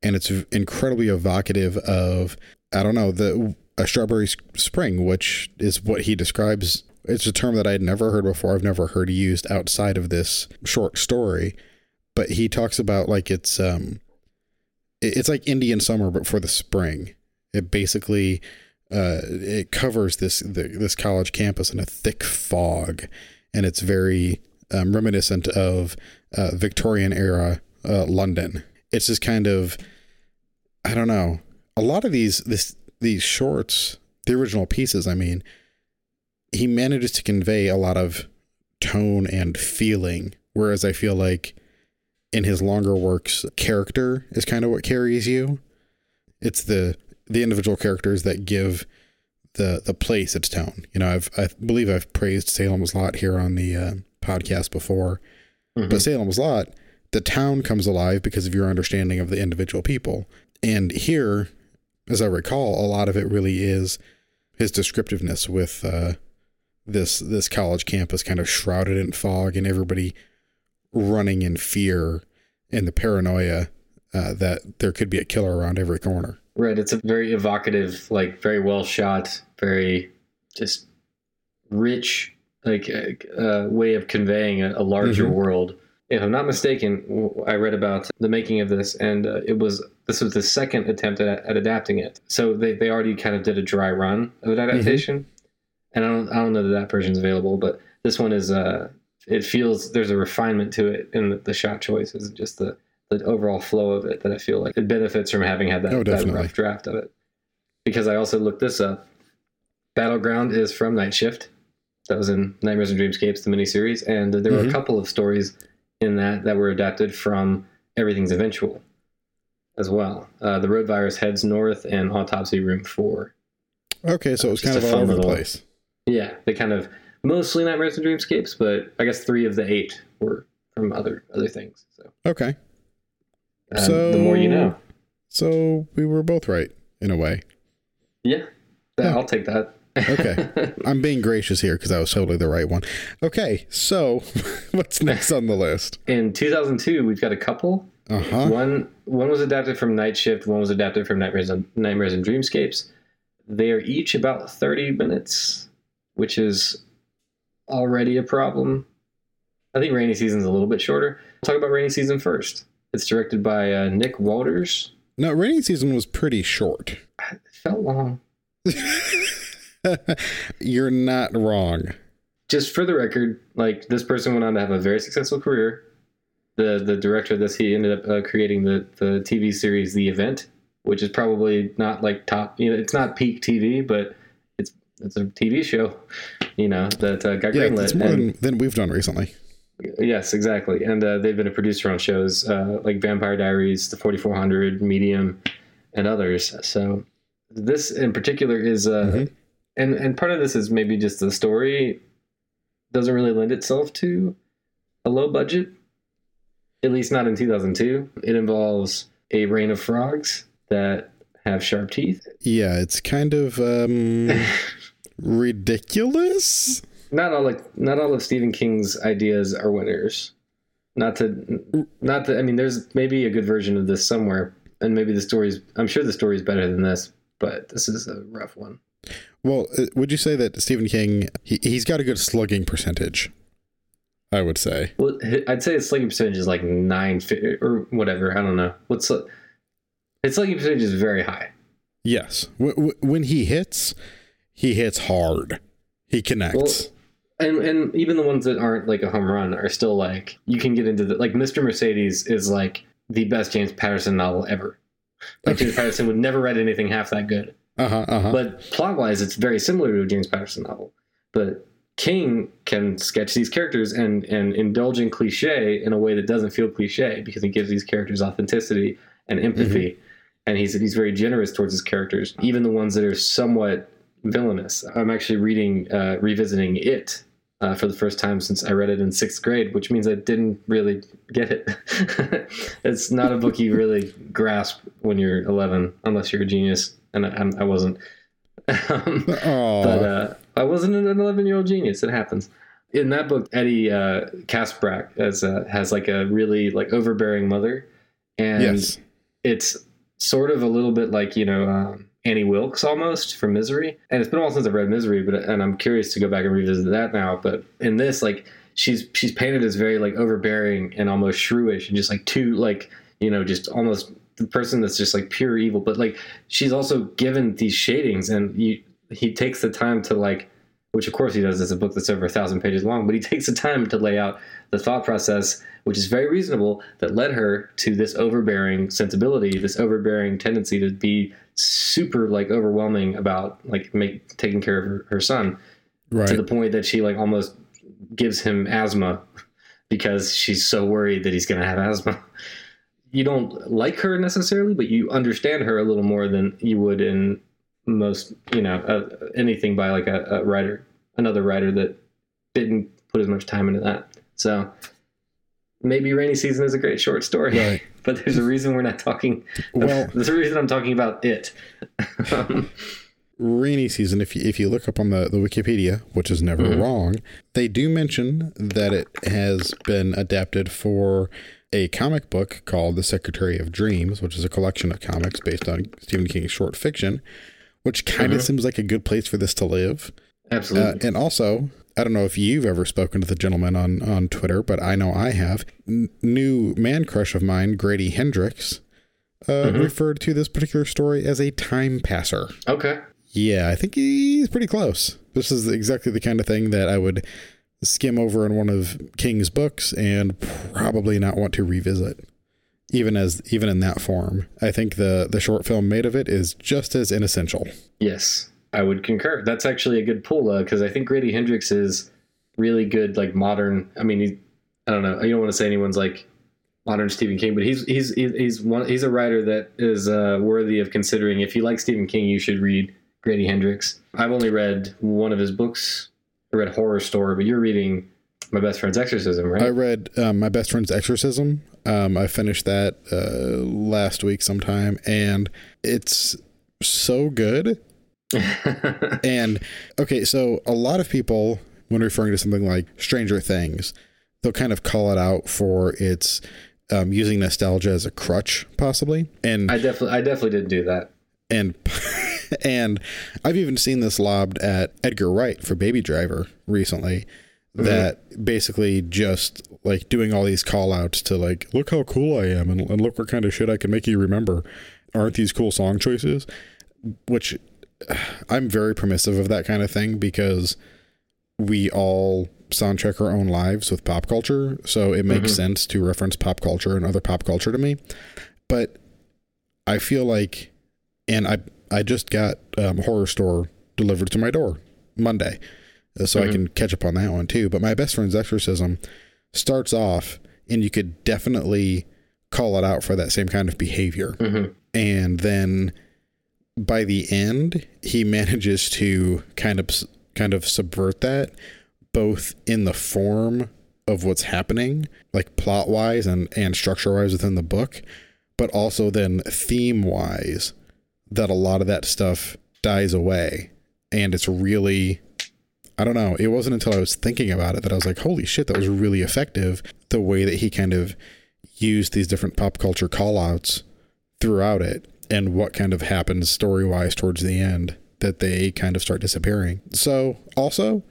And it's incredibly evocative of, I don't know, the... a strawberry spring, which is what he describes. It's a term that I had never heard before. I've never heard used outside of this short story, but he talks about like, it's, um, it's like Indian summer, but for the spring. It basically, uh, it covers this, the, this college campus in a thick fog. And it's very, um, reminiscent of, uh, Victorian era, uh, London. It's just kind of, I don't know, a lot of these, this, these shorts, the original pieces, I mean, he manages to convey a lot of tone and feeling, whereas I feel like in his longer works, character is kind of what carries you. It's the the individual characters that give the the place its tone. You know, I've I believe I've praised Salem's Lot here on the uh, podcast before, mm-hmm. but Salem's Lot, the town comes alive because of your understanding of the individual people. And here, as I recall, a lot of it really is his descriptiveness with uh, this this college campus kind of shrouded in fog and everybody running in fear and the paranoia uh, that there could be a killer around every corner. Right. It's a very evocative, like very well shot, very just rich, like uh, way of conveying a, a larger mm-hmm. world. If I'm not mistaken, I read about the making of this, and uh, it was this was the second attempt at, at adapting it. So they, they already kind of did a dry run of an adaptation, mm-hmm. and I don't I don't know that that version's available, but this one is uh it feels there's a refinement to it in the, the shot choices, just the the overall flow of it that I feel like it benefits from having had that, oh, that rough draft of it. Because I also looked this up. Battleground is from Night Shift. That was in Nightmares and Dreamscapes, the miniseries, and there mm-hmm. were a couple of stories in that that were adapted from Everything's Eventual as well. Uh, the Road Virus Heads North and Autopsy Room four. Okay, so it was kind of all over the place. Yeah, they kind of mostly Nightmares and Dreamscapes, but I guess three of the eight were from other other things. So okay. Um, so the more you know. So we were both right in a way. Yeah, that, yeah. I'll take that. Okay, I'm being gracious here because I was totally the right one. Okay, so what's next on the list? In two thousand two, we've got a couple. Uh-huh. One one was adapted from Night Shift. One was adapted from Nightmares and, Nightmares and Dreamscapes. They are each about thirty minutes, which is already a problem. I think Rainy Season's a little bit shorter. We'll talk about Rainy Season first. It's directed by uh, Nick Walters. No, Rainy Season was pretty short. It felt long. You're not wrong. Just for the record, like this person went on to have a very successful career. The the director of this, he ended up uh, creating the, the T V series The Event, which is probably not like top, you know, it's not peak T V, but it's it's a T V show, you know, that uh, got yeah, greenlit. It's more and, than, than we've done recently. Yes, exactly. And uh, they've been a producer on shows uh, like Vampire Diaries, The forty-four hundred, Medium, and others. So this in particular is... Uh, mm-hmm. And and part of this is maybe just the story doesn't really lend itself to a low budget, at least not in two thousand two. It involves a rain of frogs that have sharp teeth. Yeah, it's kind of um, ridiculous. Not all like not all of Stephen King's ideas are winners. Not to not to. I mean, there's maybe a good version of this somewhere, and maybe the story's. I'm sure the story's better than this, but this is a rough one. Well, would you say that Stephen King, he, he's got a good slugging percentage, I would say. Well, I'd say his slugging percentage is like nine or whatever. I don't know. What's his slugging percentage is very high. Yes. When he hits, he hits hard. He connects. Well, and, and even the ones that aren't like a home run are still like, you can get into the, like Mister Mercedes is like the best James Patterson novel ever. Like James Patterson would never write anything half that good. Uh-huh, uh-huh. But plot-wise, it's very similar to a James Patterson novel. But King can sketch these characters and, and indulge in cliche in a way that doesn't feel cliche because he gives these characters authenticity and empathy. Mm-hmm. And he's he's very generous towards his characters, even the ones that are somewhat villainous. I'm actually reading, uh, revisiting It uh, for the first time since I read it in sixth grade, which means I didn't really get it. It's not a book you really grasp when you're eleven, unless you're a genius. And I, I wasn't, um, but uh, I wasn't an eleven-year-old genius. It happens. In that book, Eddie uh, Kaspbrak has, a, has like a really like overbearing mother, and yes. It's sort of a little bit like you know um, Annie Wilkes almost from Misery. And it's been a while since I've read Misery, but and I'm curious to go back and revisit that now. But in this, like she's she's painted as very like overbearing and almost shrewish, and just like too like you know just almost. The person that's just like pure evil, but like she's also given these shadings, and you, he takes the time to like, which of course he does. It's a book that's over a thousand pages long, but he takes the time to lay out the thought process, which is very reasonable, that led her to this overbearing sensibility, this overbearing tendency to be super like overwhelming about like make taking care of her, her son, right. To the point that she like almost gives him asthma because she's so worried that he's going to have asthma. You don't like her necessarily, but you understand her a little more than you would in most, you know, uh, anything by like a, a writer, another writer that didn't put as much time into that. So maybe Rainy Season is a great short story, right. But there's a reason we're not talking. Well, there's a reason I'm talking about it. um, Rainy Season, if you, if you look up on the, the Wikipedia, which is never mm-hmm. wrong, they do mention that it has been adapted for a comic book called The Secretary of Dreams, which is a collection of comics based on Stephen King's short fiction, which kind of mm-hmm. seems like a good place for this to live. Absolutely. Uh, and also, I don't know if you've ever spoken to the gentleman on, on Twitter, but I know I have. N- new man crush of mine, Grady Hendrix, uh, mm-hmm. referred to this particular story as a time passer. Okay. Yeah, I think he's pretty close. This is exactly the kind of thing that I would skim over in one of King's books and probably not want to revisit, even as even in that form. I think the, the short film made of it is just as inessential. Yes, I would concur. That's actually a good pull, because uh, I think Grady Hendrix is really good, like modern. I mean, he, I don't know. I don't want to say anyone's like modern Stephen King, but he's he's he's one. He's a writer that is uh, worthy of considering. If you like Stephen King, you should read Grady Hendrix. I've only read one of his books. I read Horror Store, but you're reading My Best Friend's Exorcism, right? I read um, My Best Friend's Exorcism. Um, I finished that uh, last week sometime, and it's so good. And, okay, so a lot of people, when referring to something like Stranger Things, they'll kind of call it out for its um, using nostalgia as a crutch, possibly. And I definitely, I definitely didn't do that. And... And I've even seen this lobbed at Edgar Wright for Baby Driver recently, mm-hmm. that basically just like doing all these call outs to like, look how cool I am. And, and look what kind of shit I can make you remember. Aren't these cool song choices? Which uh, I'm very permissive of that kind of thing, because we all soundtrack our own lives with pop culture. So it makes mm-hmm. sense to reference pop culture and other pop culture to me. But I feel like, and I, I just got um, Horror Store delivered to my door Monday, so mm-hmm. I can catch up on that one too. But My Best Friend's Exorcism starts off, and you could definitely call it out for that same kind of behavior. Mm-hmm. And then by the end, he manages to kind of kind of subvert that, both in the form of what's happening, like plot wise and, and structure wise within the book, but also then theme wise. That a lot of that stuff dies away, and it's really, I don't know. It wasn't until I was thinking about it that I was like, holy shit, that was really effective. The way that he kind of used these different pop culture call outs throughout it, and what kind of happens story wise towards the end that they kind of start disappearing. So also,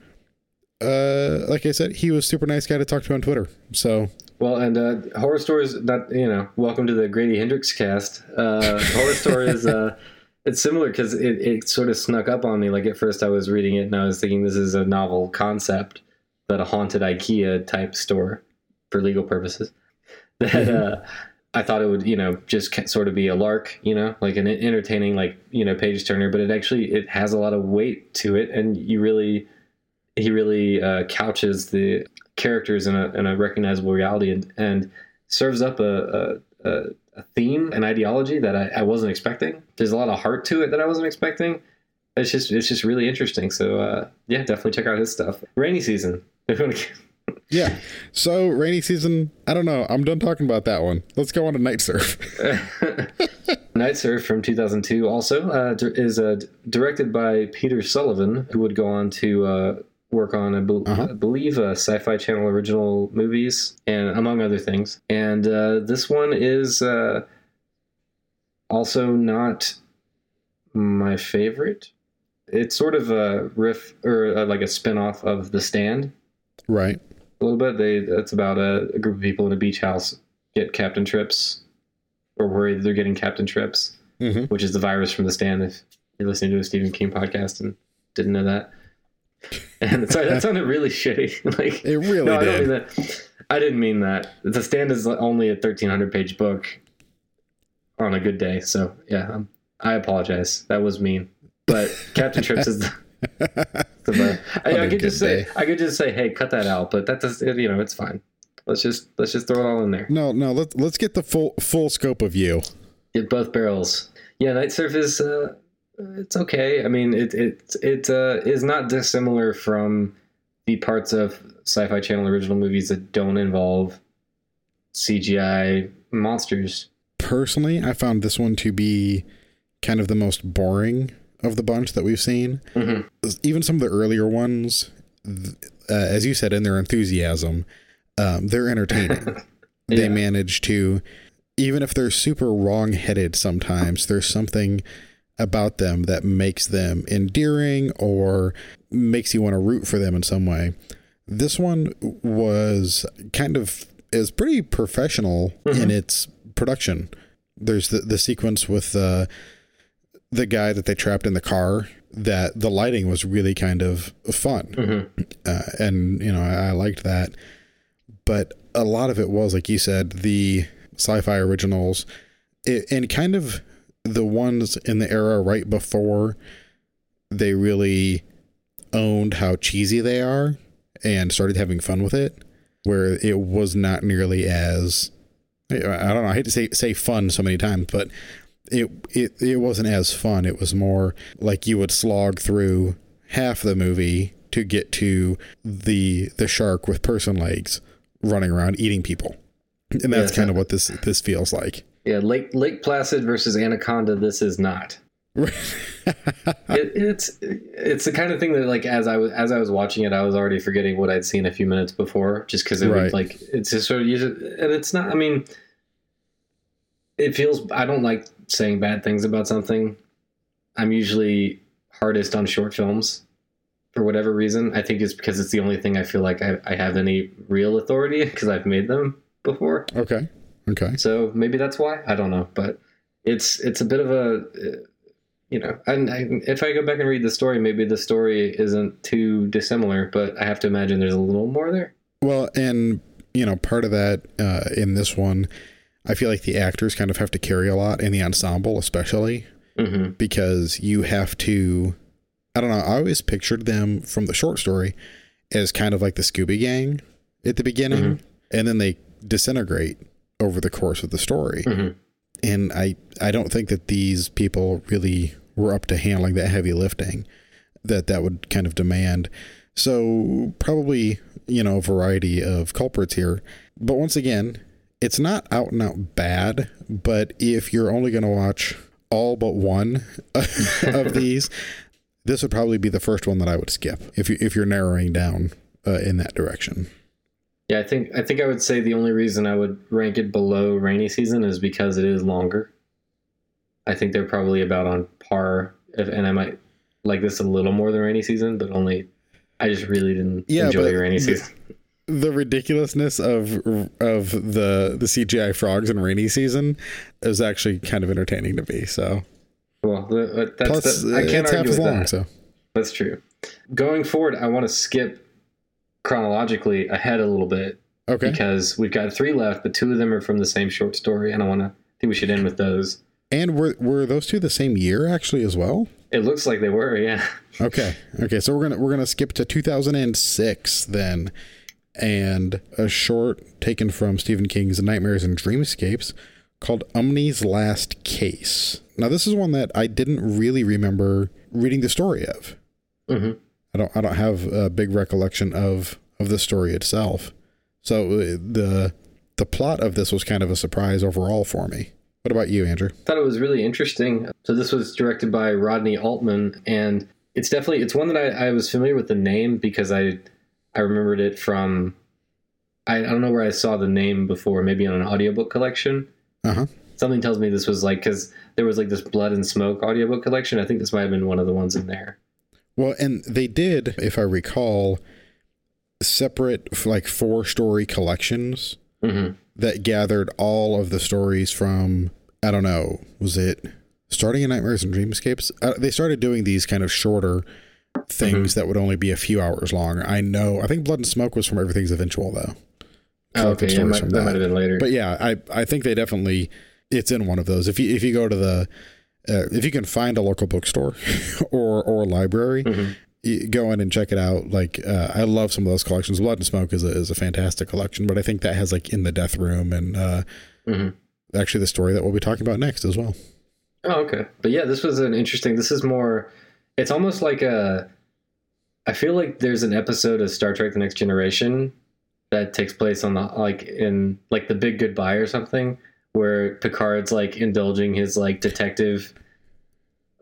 uh, like I said, he was a super nice guy to talk to on Twitter. So Well, and uh, Horror Store is not, you know, welcome to the Grady Hendrix cast. Uh, Horror Store is, uh, it's similar because it, it sort of snuck up on me. Like at first I was reading it and I was thinking this is a novel concept, but a haunted IKEA type store for legal purposes. That mm-hmm. uh, I thought it would, you know, just sort of be a lark, you know, like an entertaining, like, you know, page turner. But it actually, it has a lot of weight to it. And you really, he really uh, couches the characters in a, in a recognizable reality, and, and serves up a, a, a theme, an ideology that I, I wasn't expecting. There's a lot of heart to it that I wasn't expecting. It's just, it's just really interesting. So uh, yeah, definitely check out his stuff. Rainy Season. Yeah. So Rainy Season, I don't know. I'm done talking about that one. Let's go on to Night Surf. Night Surf from two thousand two also uh, is uh, directed by Peter Sullivan, who would go on to uh, work on, I, be- uh-huh. I believe, uh, Sci-Fi Channel original movies, and among other things. And uh, this one is uh, also not my favorite. It's sort of a riff or uh, like a spinoff of The Stand, right? A little bit. They it's about a, a group of people in a beach house get captain trips, or worried they're getting captain trips, mm-hmm. which is the virus from The Stand. If you're listening to a Stephen King podcast and didn't know that. And sorry, that sounded really shitty. Like it really no, I did. Don't mean that. I didn't mean that. The Stand is only a thirteen hundred page book on a good day. So yeah, um, I apologize. That was mean. But Captain Trips is. The, the I, I could just day. say I could just say, hey, cut that out. But that does, you know, it's fine. Let's just let's just throw it all in there. No, no. Let's let's get the full full scope of you. Get both barrels. Yeah, Night Surf is. Uh, It's okay. I mean, it it it uh, is not dissimilar from the parts of Sci-Fi Channel original movies that don't involve C G I monsters. Personally, I found this one to be kind of the most boring of the bunch that we've seen. Mm-hmm. Even some of the earlier ones, uh, as you said, in their enthusiasm, um, they're entertaining. Yeah. They manage to, even if they're super wrong-headed sometimes, there's something about them that makes them endearing or makes you want to root for them in some way. This one was kind of is pretty professional mm-hmm. in its production. There's the, the sequence with the uh, the guy that they trapped in the car, that the lighting was really kind of fun. Mm-hmm. Uh, and, you know, I, I liked that. But a lot of it was, like you said, the sci-fi originals it, and kind of the ones in the era right before they really owned how cheesy they are and started having fun with it, where it was not nearly as, I don't know, I hate to say say fun so many times, but it it, it wasn't as fun. It was more like you would slog through half the movie to get to the the shark with person legs running around eating people. And that's yeah. kind of what this this feels like. Yeah, Lake Lake Placid versus Anaconda. This is not. it, it's it's the kind of thing that, like, as I was as I was watching it, I was already forgetting what I'd seen a few minutes before, just because it right. was like it's just sort of and it's not. I mean, it feels. I don't like saying bad things about something. I'm usually hardest on short films for whatever reason. I think it's because it's the only thing I feel like I, I have any real authority because I've made them before. Okay. Okay. So maybe that's why, I don't know, but it's it's a bit of a, you know, and I, if I go back and read the story, maybe the story isn't too dissimilar, but I have to imagine there's a little more there. Well, and you know, part of that uh, in this one, I feel like the actors kind of have to carry a lot in the ensemble, especially mm-hmm. because you have to. I don't know. I always pictured them from the short story as kind of like the Scooby Gang at the beginning, mm-hmm. and then they disintegrate over the course of the story. Mm-hmm. And I, I don't think that these people really were up to handling that heavy lifting that that would kind of demand. So probably, you know, a variety of culprits here, but once again, it's not out and out bad, but if you're only going to watch all but one of these, this would probably be the first one that I would skip if you, if you're narrowing down uh, in that direction. Yeah, I think I think I would say the only reason I would rank it below Rainy Season is because it is longer. I think they're probably about on par, if, and I might like this a little more than Rainy Season, but only I just really didn't yeah, enjoy Rainy Season. The, the ridiculousness of of the the C G I frogs in Rainy Season is actually kind of entertaining to me. So, well, that's plus the, I can't it's argue half as with long. That. So that's true. Going forward, I want to skip chronologically ahead a little bit, okay, because we've got three left, but two of them are from the same short story, and I want to I think we should end with those. And were were those two the same year actually as well? It looks like they were, yeah. Okay, okay, so we're gonna we're gonna skip to two thousand six then, and a short taken from Stephen King's Nightmares and Dreamscapes called Umney's Last Case. Now this is one that I didn't really remember reading the story of. Mm-hmm. I don't I don't have a big recollection of, of the story itself. So the the plot of this was kind of a surprise overall for me. What about you, Andrew? I thought it was really interesting. So this was directed by Rodney Altman, and it's definitely it's one that I, I was familiar with the name because I I remembered it from I, I don't know where I saw the name before, maybe on an audiobook collection. Uh-huh. Something tells me this was like because there was like this Blood and Smoke audiobook collection. I think this might have been one of the ones in there. Well, and they did, if I recall, separate like four story collections mm-hmm. that gathered all of the stories from, I don't know, was it starting in Nightmares and Dreamscapes? Uh, they started doing these kind of shorter things mm-hmm. that would only be a few hours long. I know. I think Blood and Smoke was from Everything's Eventual, though. Oh, okay, yeah, might, that, that might have been later. But yeah, I, I think they definitely, it's in one of those. If you, if you go to the... Uh, if you can find a local bookstore or or library, mm-hmm. you go in and check it out. Like uh, I love some of those collections. Blood and Smoke is a, is a fantastic collection, but I think that has like In the Death Room and uh, mm-hmm. actually the story that we'll be talking about next as well. Oh, okay. But yeah, this was an interesting. This is more. It's almost like a. I feel like there's an episode of Star Trek: The Next Generation that takes place on the, like in like The Big Goodbye or something, where Picard's like indulging his like detective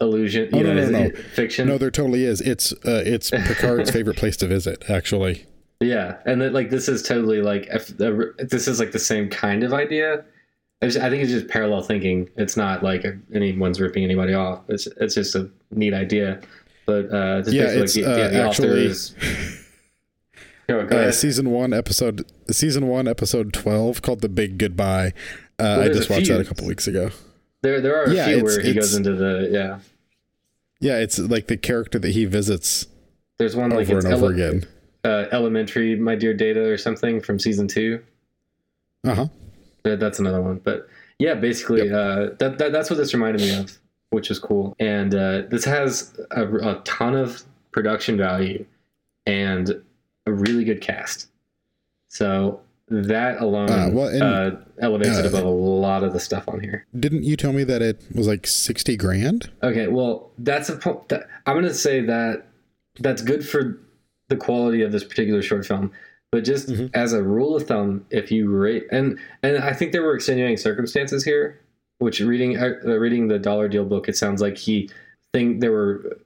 illusion, you oh, know, no, no, no. fiction. No, there totally is. It's uh, it's Picard's favorite place to visit, actually. Yeah, and that, like, this is totally like this is like the same kind of idea. I, just, I think it's just parallel thinking. It's not like anyone's ripping anybody off. It's it's just a neat idea. But uh, yeah, it's like the, uh, yeah, the actually, author is. Go, go uh, season one episode season one episode twelve called The Big Goodbye. Uh, well, I just watched few. that a couple weeks ago. There there are a yeah, few it's, where it's, he goes into the yeah. Yeah, it's like the character that he visits. There's one like over it's and over ele- again. Uh, Elementary, My Dear Data, or something from season two. Uh huh. That, that's another one, but yeah, basically, yep. uh, that, that that's what this reminded me of, which is cool. And uh, this has a, a ton of production value and a really good cast. So that alone uh, well, and, uh, elevates uh, it above a lot of the stuff on here. Didn't you tell me that it was like sixty grand? Okay, well, that's a point. That, I'm gonna say that that's good for the quality of this particular short film, but just mm-hmm. as a rule of thumb, if you rate, and and I think there were extenuating circumstances here, which reading uh, reading the Dollar Deal book, it sounds like he think there were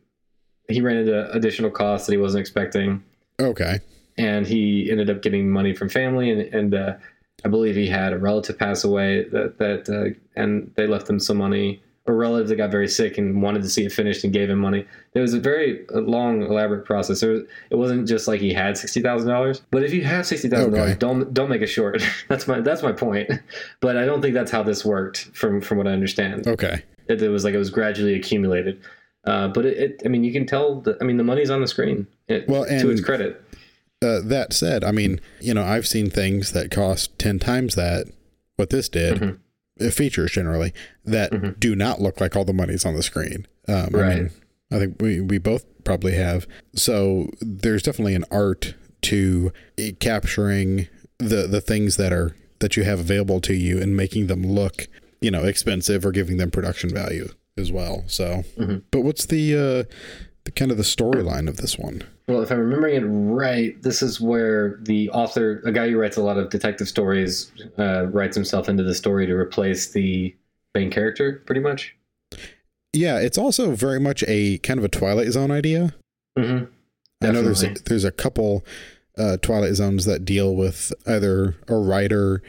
he ran into additional costs that he wasn't expecting. Okay. And he ended up getting money from family, and and uh, I believe he had a relative pass away that that uh, and they left him some money. A relative that got very sick and wanted to see it finished and gave him money. There was a very long, elaborate process. There was, it wasn't just like he had sixty thousand dollars. But if you have sixty thousand dollars, okay. don't don't make a short. That's my that's my point. But I don't think that's how this worked, from from what I understand. Okay. It, it was like it was gradually accumulated. Uh, but it, it, I mean, you can tell. The, I mean, the money's on the screen. It, well, and to its credit. Uh, that said, I mean, you know, I've seen things that cost ten times that what this did. Mm-hmm. Features generally that mm-hmm. do not look like all the money's on the screen. Um, right. I mean, I think we, we both probably have. So there's definitely an art to capturing the, the things that are, that you have available to you and making them look, you know, expensive or giving them production value as well. So, mm-hmm. but what's the, uh, the kind of the storyline of this one? Well, if I'm remembering it right, this is where the author, a guy who writes a lot of detective stories, uh, writes himself into the story to replace the main character, pretty much. Yeah, it's also very much a kind of a Twilight Zone idea. Mm-hmm. I know there's a, there's a couple uh, Twilight Zones that deal with either a writer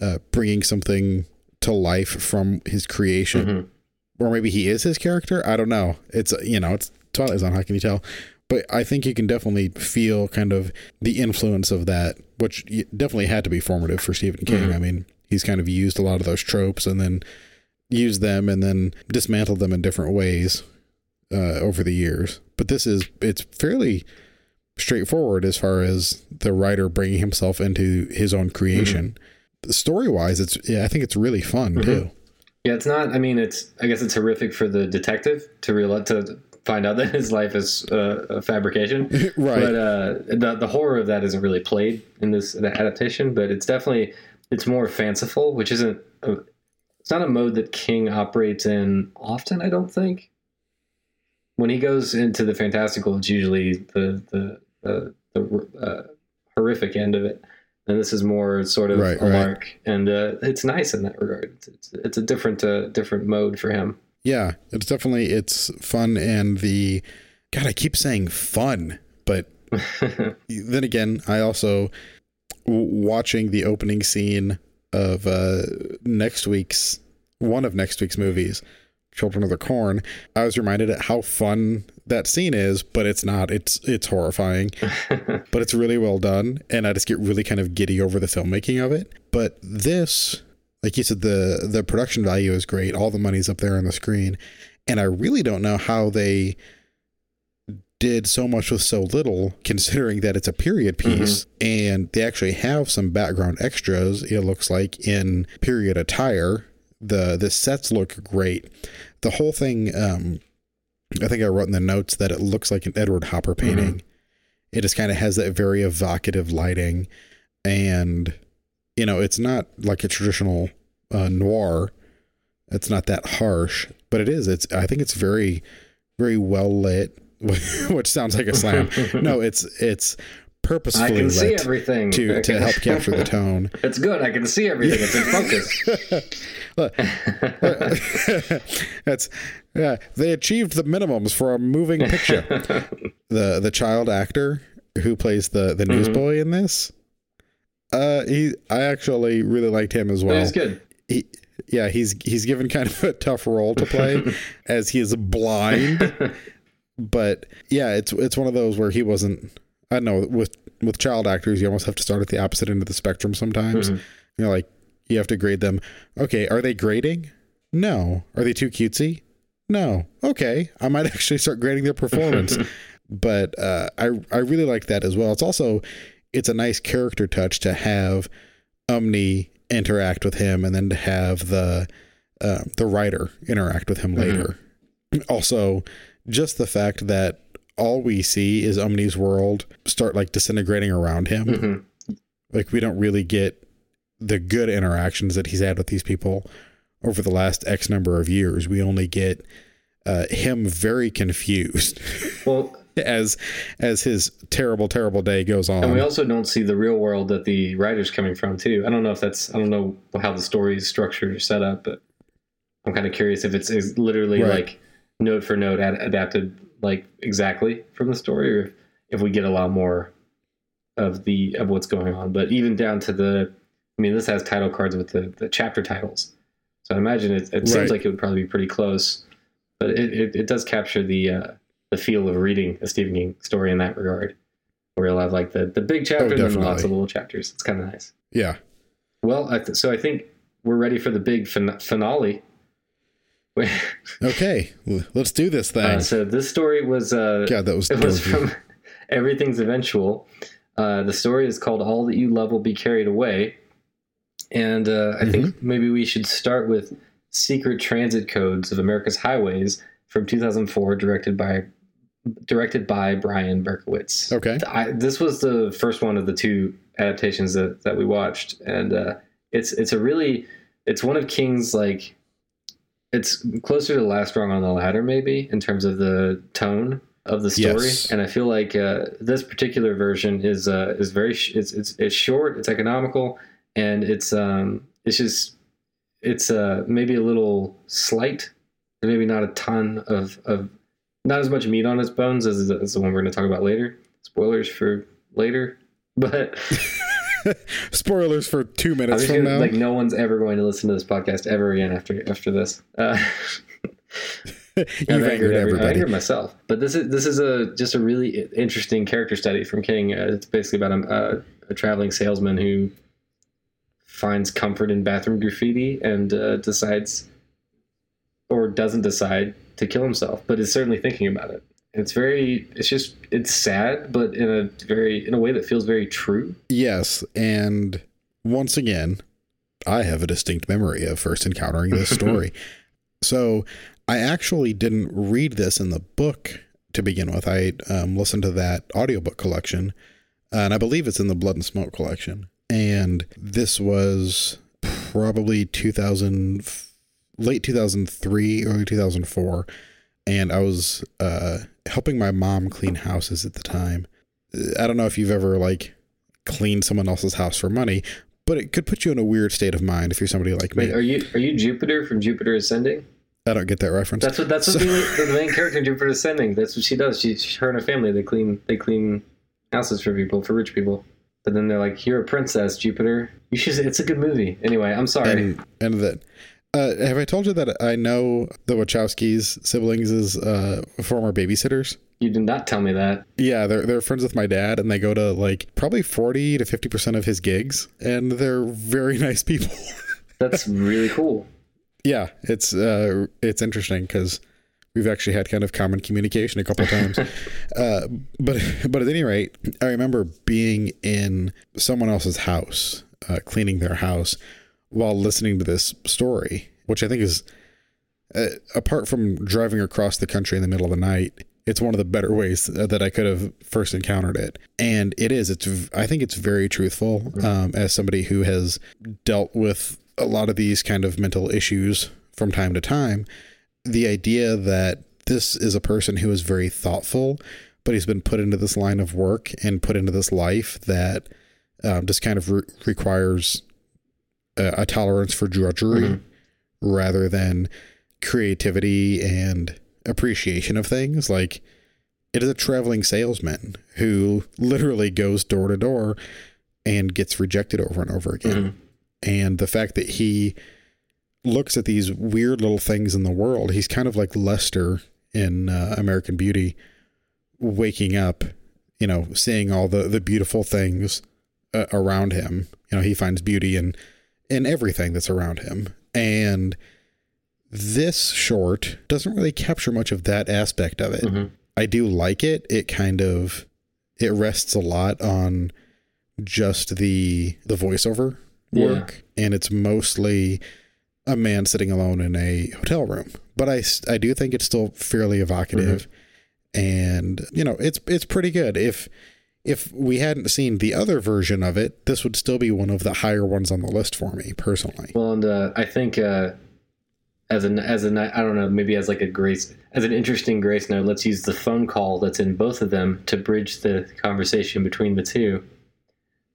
uh, bringing something to life from his creation, mm-hmm. or maybe he is his character. I don't know. It's, you know, it's Twilight Zone. How can you tell? But I think you can definitely feel kind of the influence of that, which definitely had to be formative for Stephen King. Mm-hmm. I mean, he's kind of used a lot of those tropes and then used them and then dismantled them in different ways uh, over the years. But this is, it's fairly straightforward as far as the writer bringing himself into his own creation. Mm-hmm. Story-wise, it's, yeah, I think it's really fun mm-hmm. too. Yeah, it's not, I mean, it's, I guess it's horrific for the detective to realize, to find out that his life is uh, a fabrication. Right. But uh, the, the horror of that isn't really played in this the adaptation, but it's definitely, it's more fanciful, which isn't, a, it's not a mode that King operates in often, I don't think. When he goes into the fantastical, it's usually the, the, the, the uh, horrific end of it. And this is more sort of right, a right. lark. And uh, it's nice in that regard. It's, it's, it's a different, uh, different mode for him. Yeah, it's definitely, it's fun and the, God, I keep saying fun, but then again, I also, w- watching the opening scene of uh, next week's, one of next week's movies, Children of the Corn, I was reminded at how fun that scene is, but it's not, it's, it's horrifying, but it's really well done. And I just get really kind of giddy over the filmmaking of it. But this, like you said, the, the production value is great. All the money's up there on the screen. And I really don't know how they did so much with so little, considering that it's a period piece. Mm-hmm. And they actually have some background extras, it looks like, in period attire. The the sets look great. The whole thing, um, I think I wrote in the notes that it looks like an Edward Hopper painting. Mm-hmm. It just kind of has that very evocative lighting. And you know, it's not like a traditional uh, noir. It's not that harsh, but it is. It's, I think it's very, very well lit, which sounds like a slam. No, it's, it's purposefully I can see everything to, to help capture the tone. It's good. I can see everything. It's in focus. That's yeah. They achieved the minimums for a moving picture. the The child actor who plays the the newsboy mm-hmm. in this, uh, he I actually really liked him as well. He's good. He, yeah, he's he's given kind of a tough role to play as he is blind. But yeah, it's it's one of those where he wasn't. I don't know, with with child actors, you almost have to start at the opposite end of the spectrum sometimes. Mm-hmm. You're like. You have to grade them. Okay, are they grading? No. Are they too cutesy? No. Okay, I might actually start grading their performance. But uh, I I really like that as well. It's also, it's a nice character touch to have Umney interact with him and then to have the, uh, the writer interact with him mm-hmm. later. Also, just the fact that all we see is Umney's world start like disintegrating around him. Mm-hmm. Like we don't really get the good interactions that he's had with these people over the last X number of years. We only get uh, him very confused well, as as his terrible, terrible day goes on. And we also don't see the real world that the writer's coming from, too. I don't know if that's, I don't know how the story is structured or set up, but I'm kind of curious if it's is literally right. like note for note ad- adapted like exactly from the story, or if, if we get a lot more of the of what's going on. But even down to the I mean, this has title cards with the, the chapter titles. So I imagine it, it right. seems like it would probably be pretty close, but it, it, it does capture the uh, the feel of reading a Stephen King story in that regard, where you'll have like the, the big chapter oh, and then lots of little chapters. It's kind of nice. Yeah. Well, I th- so I think we're ready for the big fin- finale. Okay, let's do this thing. Uh, so this story was, uh, God, that was, it was from Everything's Eventual. Uh, the story is called All That You Love Will Be Carried Away. And uh, I mm-hmm. think maybe we should start with Secret Transit Codes of America's Highways from two thousand four, directed by directed by Brian Berkowitz. Okay. I, this was the first one of the two adaptations that, that we watched. And uh, it's it's a really, it's one of King's, like, it's closer to The Last Rung on the Ladder, maybe, in terms of the tone of the story. Yes. And I feel like uh, this particular version is uh, is very, sh- it's, it's it's short, it's economical, and it's um it's just it's uh maybe a little slight, maybe not a ton of, of not as much meat on its bones as, as the one we're going to talk about later. Spoilers for later, but spoilers for two minutes from gonna, now. Like no one's ever going to listen to this podcast ever again after after this. Uh, You've angered, angered everybody. I angered myself. But this is this is a just a really interesting character study from King. Uh, it's basically about a, a, a traveling salesman who finds comfort in bathroom graffiti and uh, decides or doesn't decide to kill himself, but is certainly thinking about it. And it's very, it's just, it's sad, but in a very, in a way that feels very true. Yes. And once again, I have a distinct memory of first encountering this story. So I actually didn't read this in the book to begin with. I um, listened to that audiobook collection, and I believe it's in the Blood and Smoke collection. And this was probably two thousand, late two thousand three, early two thousand four. And I was uh, helping my mom clean houses at the time. I don't know if you've ever like cleaned someone else's house for money, but it could put you in a weird state of mind if you're somebody like me. Wait, are you are you Jupiter from Jupiter Ascending? I don't get that reference. That's what that's so. what the, the main character in Jupiter Ascending. That's what she does. She, her and her family they clean they clean houses for people for rich people. But then they're like, "You're a princess, Jupiter. You should." It's a good movie. Anyway, I'm sorry. And, and that, uh, have I told you that I know the Wachowskis' siblings is uh, former babysitters? You did not tell me that. Yeah, they're they're friends with my dad, and they go to like probably forty to fifty percent of his gigs, and they're very nice people. That's really cool. Yeah, it's uh, it's interesting because we've actually had kind of common communication a couple of times. uh, but but at any rate, I remember being in someone else's house, uh, cleaning their house while listening to this story, which I think is, uh, apart from driving across the country in the middle of the night, it's one of the better ways that I could have first encountered it. And it is, it's I think it's very truthful um, as somebody who has dealt with a lot of these kind of mental issues from time to time. The idea that this is a person who is very thoughtful, but he's been put into this line of work and put into this life that um, just kind of re- requires a, a tolerance for drudgery mm-hmm. rather than creativity and appreciation of things. Like, it is a traveling salesman who literally goes door to door and gets rejected over and over again. Mm-hmm. And the fact that he looks at these weird little things in the world, he's kind of like Lester in uh, American Beauty, waking up, you know, seeing all the, the beautiful things uh, around him. You know, he finds beauty in, in everything that's around him. And this short doesn't really capture much of that aspect of it. Mm-hmm. I do like it. It kind of, it rests a lot on just the, the voiceover work. Yeah. And it's mostly a man sitting alone in a hotel room, but I, I do think it's still fairly evocative mm-hmm. and, you know, it's, it's pretty good. If, if we hadn't seen the other version of it, this would still be one of the higher ones on the list for me personally. Well, and, uh, I think, uh, As an, as an, I don't know, maybe as like a grace, as an interesting grace note, let's use the phone call that's in both of them to bridge the conversation between the two.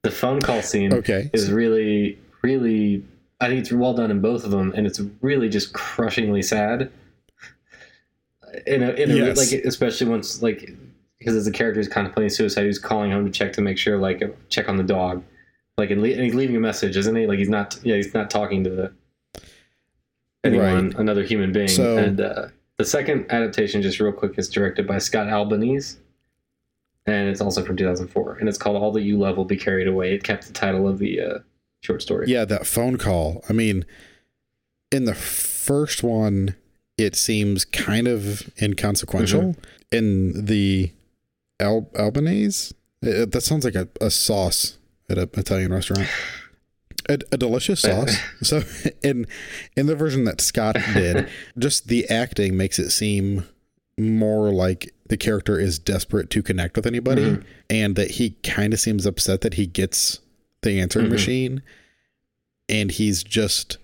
The phone call scene okay. is really, really, I think it's well done in both of them. And it's really just crushingly sad. In a, in a, yes. Like, especially once, like, because as the character is contemplating suicide, he's calling home to check to make sure, like, check on the dog. Like, and, le- and he's leaving a message, isn't he? Like, he's not, yeah, he's not talking to the, anyone, right. another human being. So, and uh, the second adaptation, just real quick, is directed by Scott Albanese, and it's also from two thousand four, and it's called All That You Love Will Be Carried Away. It kept the title of the uh, short story. Yeah, that phone call. I mean, in the first one, it seems kind of inconsequential. Mm-hmm. In the Al- Albanese, it, that sounds like a, a sauce at an Italian restaurant. A, a delicious sauce. So in in the version that Scott did, just the acting makes it seem more like the character is desperate to connect with anybody mm-hmm. and that he kind of seems upset that he gets the answering mm-hmm. machine. And he's just,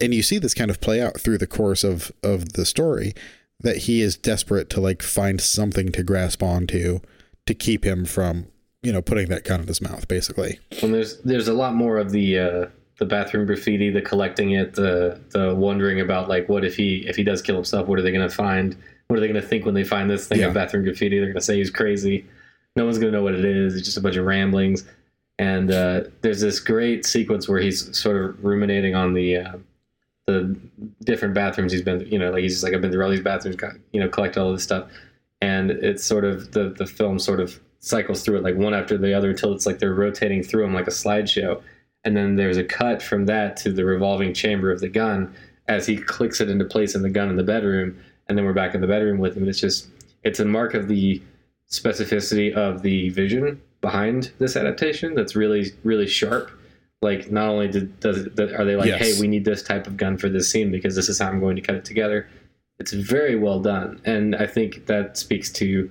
and you see this kind of play out through the course of, of the story, that he is desperate to, like, find something to grasp onto to keep him from, you know, putting that gun in his mouth, basically. And there's there's a lot more of the uh, the bathroom graffiti, the collecting it, the the wondering about, like, what if he if he does kill himself, what are they going to find? What are they going to think when they find this thing yeah. of bathroom graffiti? They're going to say he's crazy. No one's going to know what it is. It's just a bunch of ramblings. And uh, there's this great sequence where he's sort of ruminating on the uh, the different bathrooms he's been, you know, like he's just like, I've been through all these bathrooms, got, you know, collect all this stuff. And it's sort of the the film sort of cycles through it, like, one after the other, until it's like they're rotating through them like a slideshow. And then there's a cut from that to the revolving chamber of the gun as he clicks it into place in the gun in the bedroom. And then we're back in the bedroom with him. It's just, it's a mark of the specificity of the vision behind this adaptation that's really, really sharp. Like, not only did, does it, are they like, yes. hey, we need this type of gun for this scene because this is how I'm going to cut it together. It's very well done. And I think that speaks to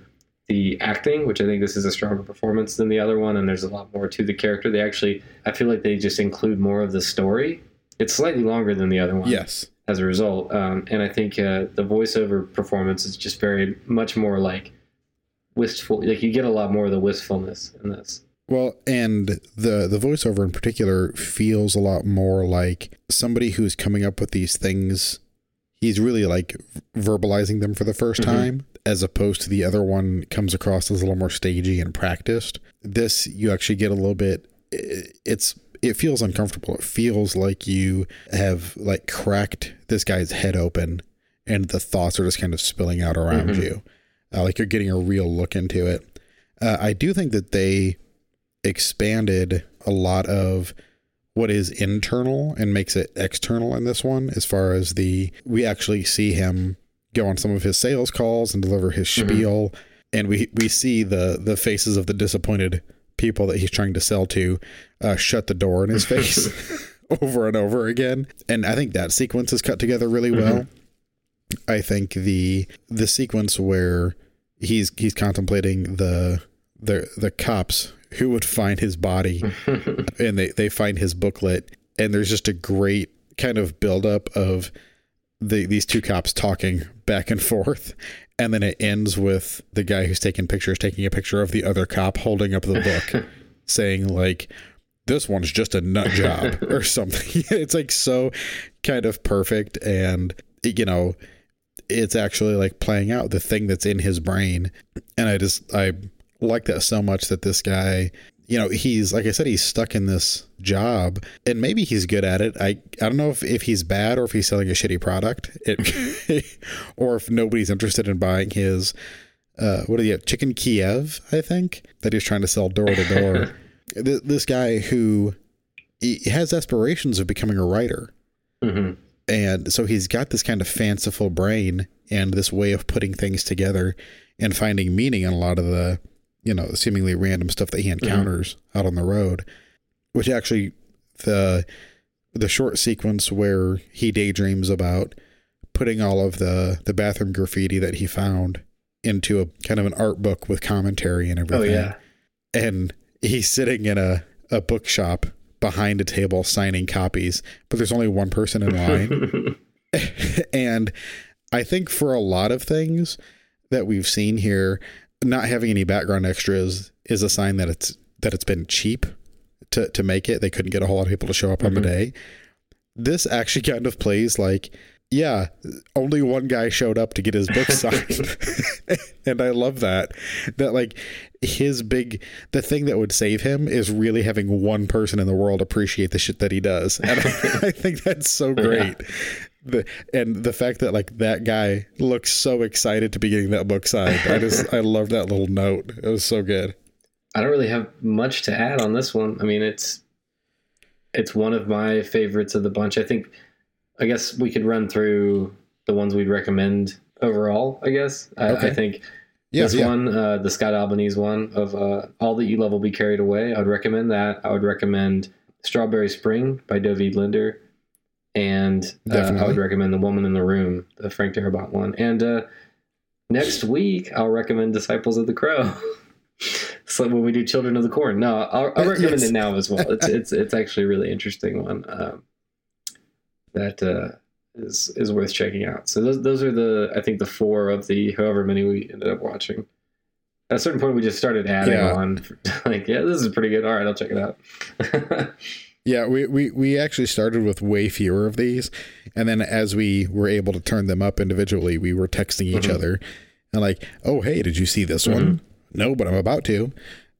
the acting, which I think this is a stronger performance than the other one, and there's a lot more to the character. They actually, I feel like they just include more of the story. It's slightly longer than the other one. Yes. As a result. Um, and I think uh, the voiceover performance is just very much more like wistful. Like, you get a lot more of the wistfulness in this. Well, and the, the voiceover in particular feels a lot more like somebody who's coming up with these things. He's really, like, verbalizing them for the first mm-hmm. time, as opposed to the other one comes across as a little more stagey and practiced. This, you actually get a little bit, it's, it feels uncomfortable. It feels like you have, like, cracked this guy's head open and the thoughts are just kind of spilling out around mm-hmm. you. Uh, like, you're getting a real look into it. Uh, I do think that they expanded a lot of what is internal and makes it external in this one, as far as the, we actually see him go on some of his sales calls and deliver his spiel. Mm-hmm. And we, we see the, the faces of the disappointed people that he's trying to sell to uh, shut the door in his face over and over again. And I think that sequence is cut together really well. Mm-hmm. I think the, the sequence where he's, he's contemplating the, the, the cops who would find his body and they, they find his booklet, and there's just a great kind of buildup of the, these two cops talking back and forth, And then it ends with the guy who's taking pictures taking a picture of the other cop holding up the book saying, like, this one's just a nut job or something. It's like so kind of perfect. And, you know, it's actually like playing out the thing that's in his brain. And I just, I like that so much that this guy, you know, he's, like I said, he's stuck in this job and maybe he's good at it. I, I don't know if, if he's bad or if he's selling a shitty product it, or if nobody's interested in buying his, uh, what do you have? Chicken Kiev, I think, that he's trying to sell door to door. This guy who he has aspirations of becoming a writer. Mm-hmm. And so he's got this kind of fanciful brain and this way of putting things together and finding meaning in a lot of the, you know, seemingly random stuff that he encounters mm-hmm. out on the road, which actually the, the short sequence where he daydreams about putting all of the, the bathroom graffiti that he found into a kind of an art book with commentary and everything. Oh, yeah. And he's sitting in a, a bookshop behind a table signing copies, but there's only one person in line. And I think for a lot of things that we've seen here, not having any background extras is a sign that it's, that it's been cheap to, to make it. They couldn't get a whole lot of people to show up mm-hmm. on the day. This actually kind of plays like, yeah, only one guy showed up to get his book signed. And I love that, that like his big, the thing that would save him is really having one person in the world appreciate the shit that he does. And I, I think that's so great. Yeah. The, and the fact that like that guy looks so excited to be getting that book signed. I just, I love that little note. It was so good. I don't really have much to add on this one. I mean, it's, it's one of my favorites of the bunch. I think, I guess we could run through the ones we'd recommend overall, I guess. I, okay. I think yeah, this yeah. one, uh, the Scott Albanese one of uh, All That You Love Will Be Carried Away. I would recommend that. I would recommend Strawberry Spring by Doveed Linder. And uh, I would recommend The Woman in the Room, the Frank Darabont one. And uh, next week, I'll recommend Disciples of the Crow. So when we do Children of the Corn. No, I'll, I'll recommend yes. it now as well. It's, it's, it's actually a really interesting one. Um, That uh, is is worth checking out. So those those are the I think the four of the however many we ended up watching. At a certain point, we just started adding yeah. on. Like, yeah, this is pretty good. All right, I'll check it out. yeah, we, we we actually started with way fewer of these, and then as we were able to turn them up individually, we were texting each mm-hmm. other and like, oh hey, did you see this mm-hmm. one? No, but I'm about to.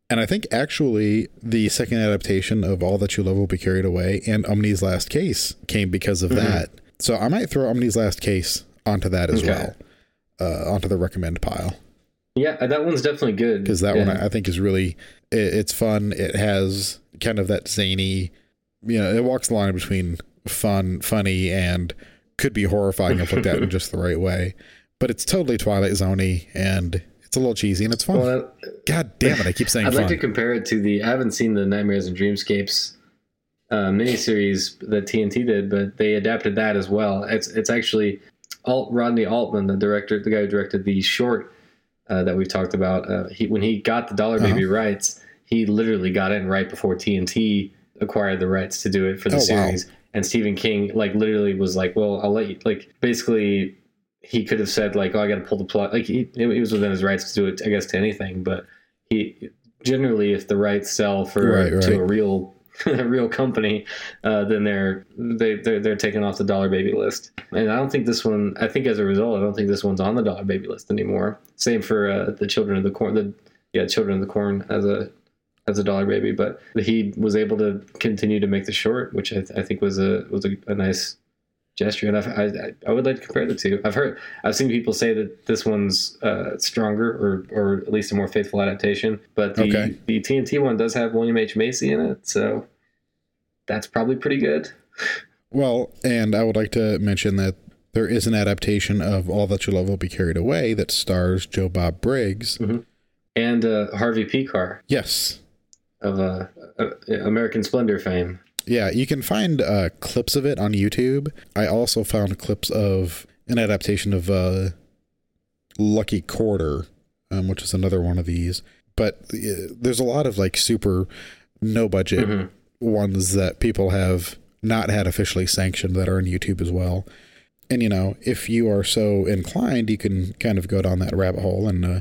And I think actually the second adaptation of All That You Love Will Be Carried Away and Umney's Last Case came because of mm-hmm. that. So I might throw Umney's Last Case onto that as okay. well, uh, onto the recommend pile. Yeah, that one's definitely good. Because that yeah. one I think is really, it, it's fun. It has kind of that zany, you know, it walks the line between fun, funny, and could be horrifying if looked at in just the right way. But it's totally Twilight Zone-y and... It's a little cheesy and it's fun. Well, God damn it. I keep saying I'd fun. Like to compare it to the, I haven't seen the Nightmares and Dreamscapes uh, miniseries that T N T did, but they adapted that as well. It's it's actually Alt, Rodney Altman, the director, the guy who directed the short uh, that we've talked about. Uh, he, when he got the Dollar Baby uh-huh. rights, he literally got in right before T N T acquired the rights to do it for the oh, series. Wow. And Stephen King like literally was like, well, I'll let you like basically... He could have said like, "Oh, I got to pull the plug." Like he, he was within his rights to do it, I guess, to anything. But he generally, if the rights sell for right, right. to a real, a real company, uh, then they're they they're, they're taken off the Dollar Baby list. And I don't think this one. I think as a result, I don't think this one's on the Dollar Baby list anymore. Same for uh, the Children of the Corn. The yeah, Children of the Corn as a as a Dollar Baby. But he was able to continue to make the short, which I, th- I think was a was a, a nice. gesture. And I, I, I would like to compare the two. I've heard, I've seen people say that this one's uh, stronger or, or at least a more faithful adaptation, but the, okay. the T N T one does have William H. Macy in it. So that's probably pretty good. Well, and I would like to mention that there is an adaptation of All That You Love Will Be Carried Away that stars Joe Bob Briggs. Mm-hmm. And uh, Harvey Pekar. Yes. Of uh, American Splendor fame. Yeah, you can find uh, clips of it on YouTube. I also found clips of an adaptation of uh, Lucky Quarter, um, which is another one of these. But uh, there's a lot of like super no-budget mm-hmm. ones that people have not had officially sanctioned that are on YouTube as well. And, you know, if you are so inclined, you can kind of go down that rabbit hole and uh,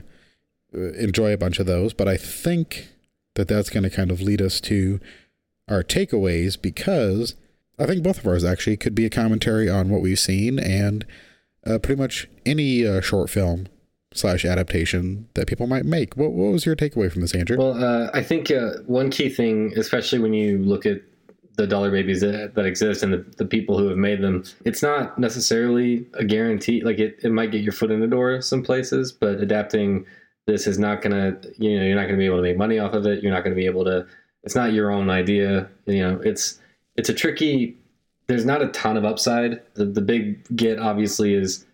enjoy a bunch of those. But I think that that's going to kind of lead us to our takeaways, because I think both of ours actually could be a commentary on what we've seen and uh, pretty much any uh, short film slash adaptation that people might make. What, what was your takeaway from this, Andrew? Well, uh, I think uh, one key thing, especially when you look at the dollar babies that, that exist and the, the people who have made them, it's not necessarily a guarantee. Like it, it might get your foot in the door some places, but adapting this is not going to, you know, you're not going to be able to make money off of it. You're not going to be able to, it's not your own idea. You know, it's, it's a tricky, there's not a ton of upside. The, the big get obviously is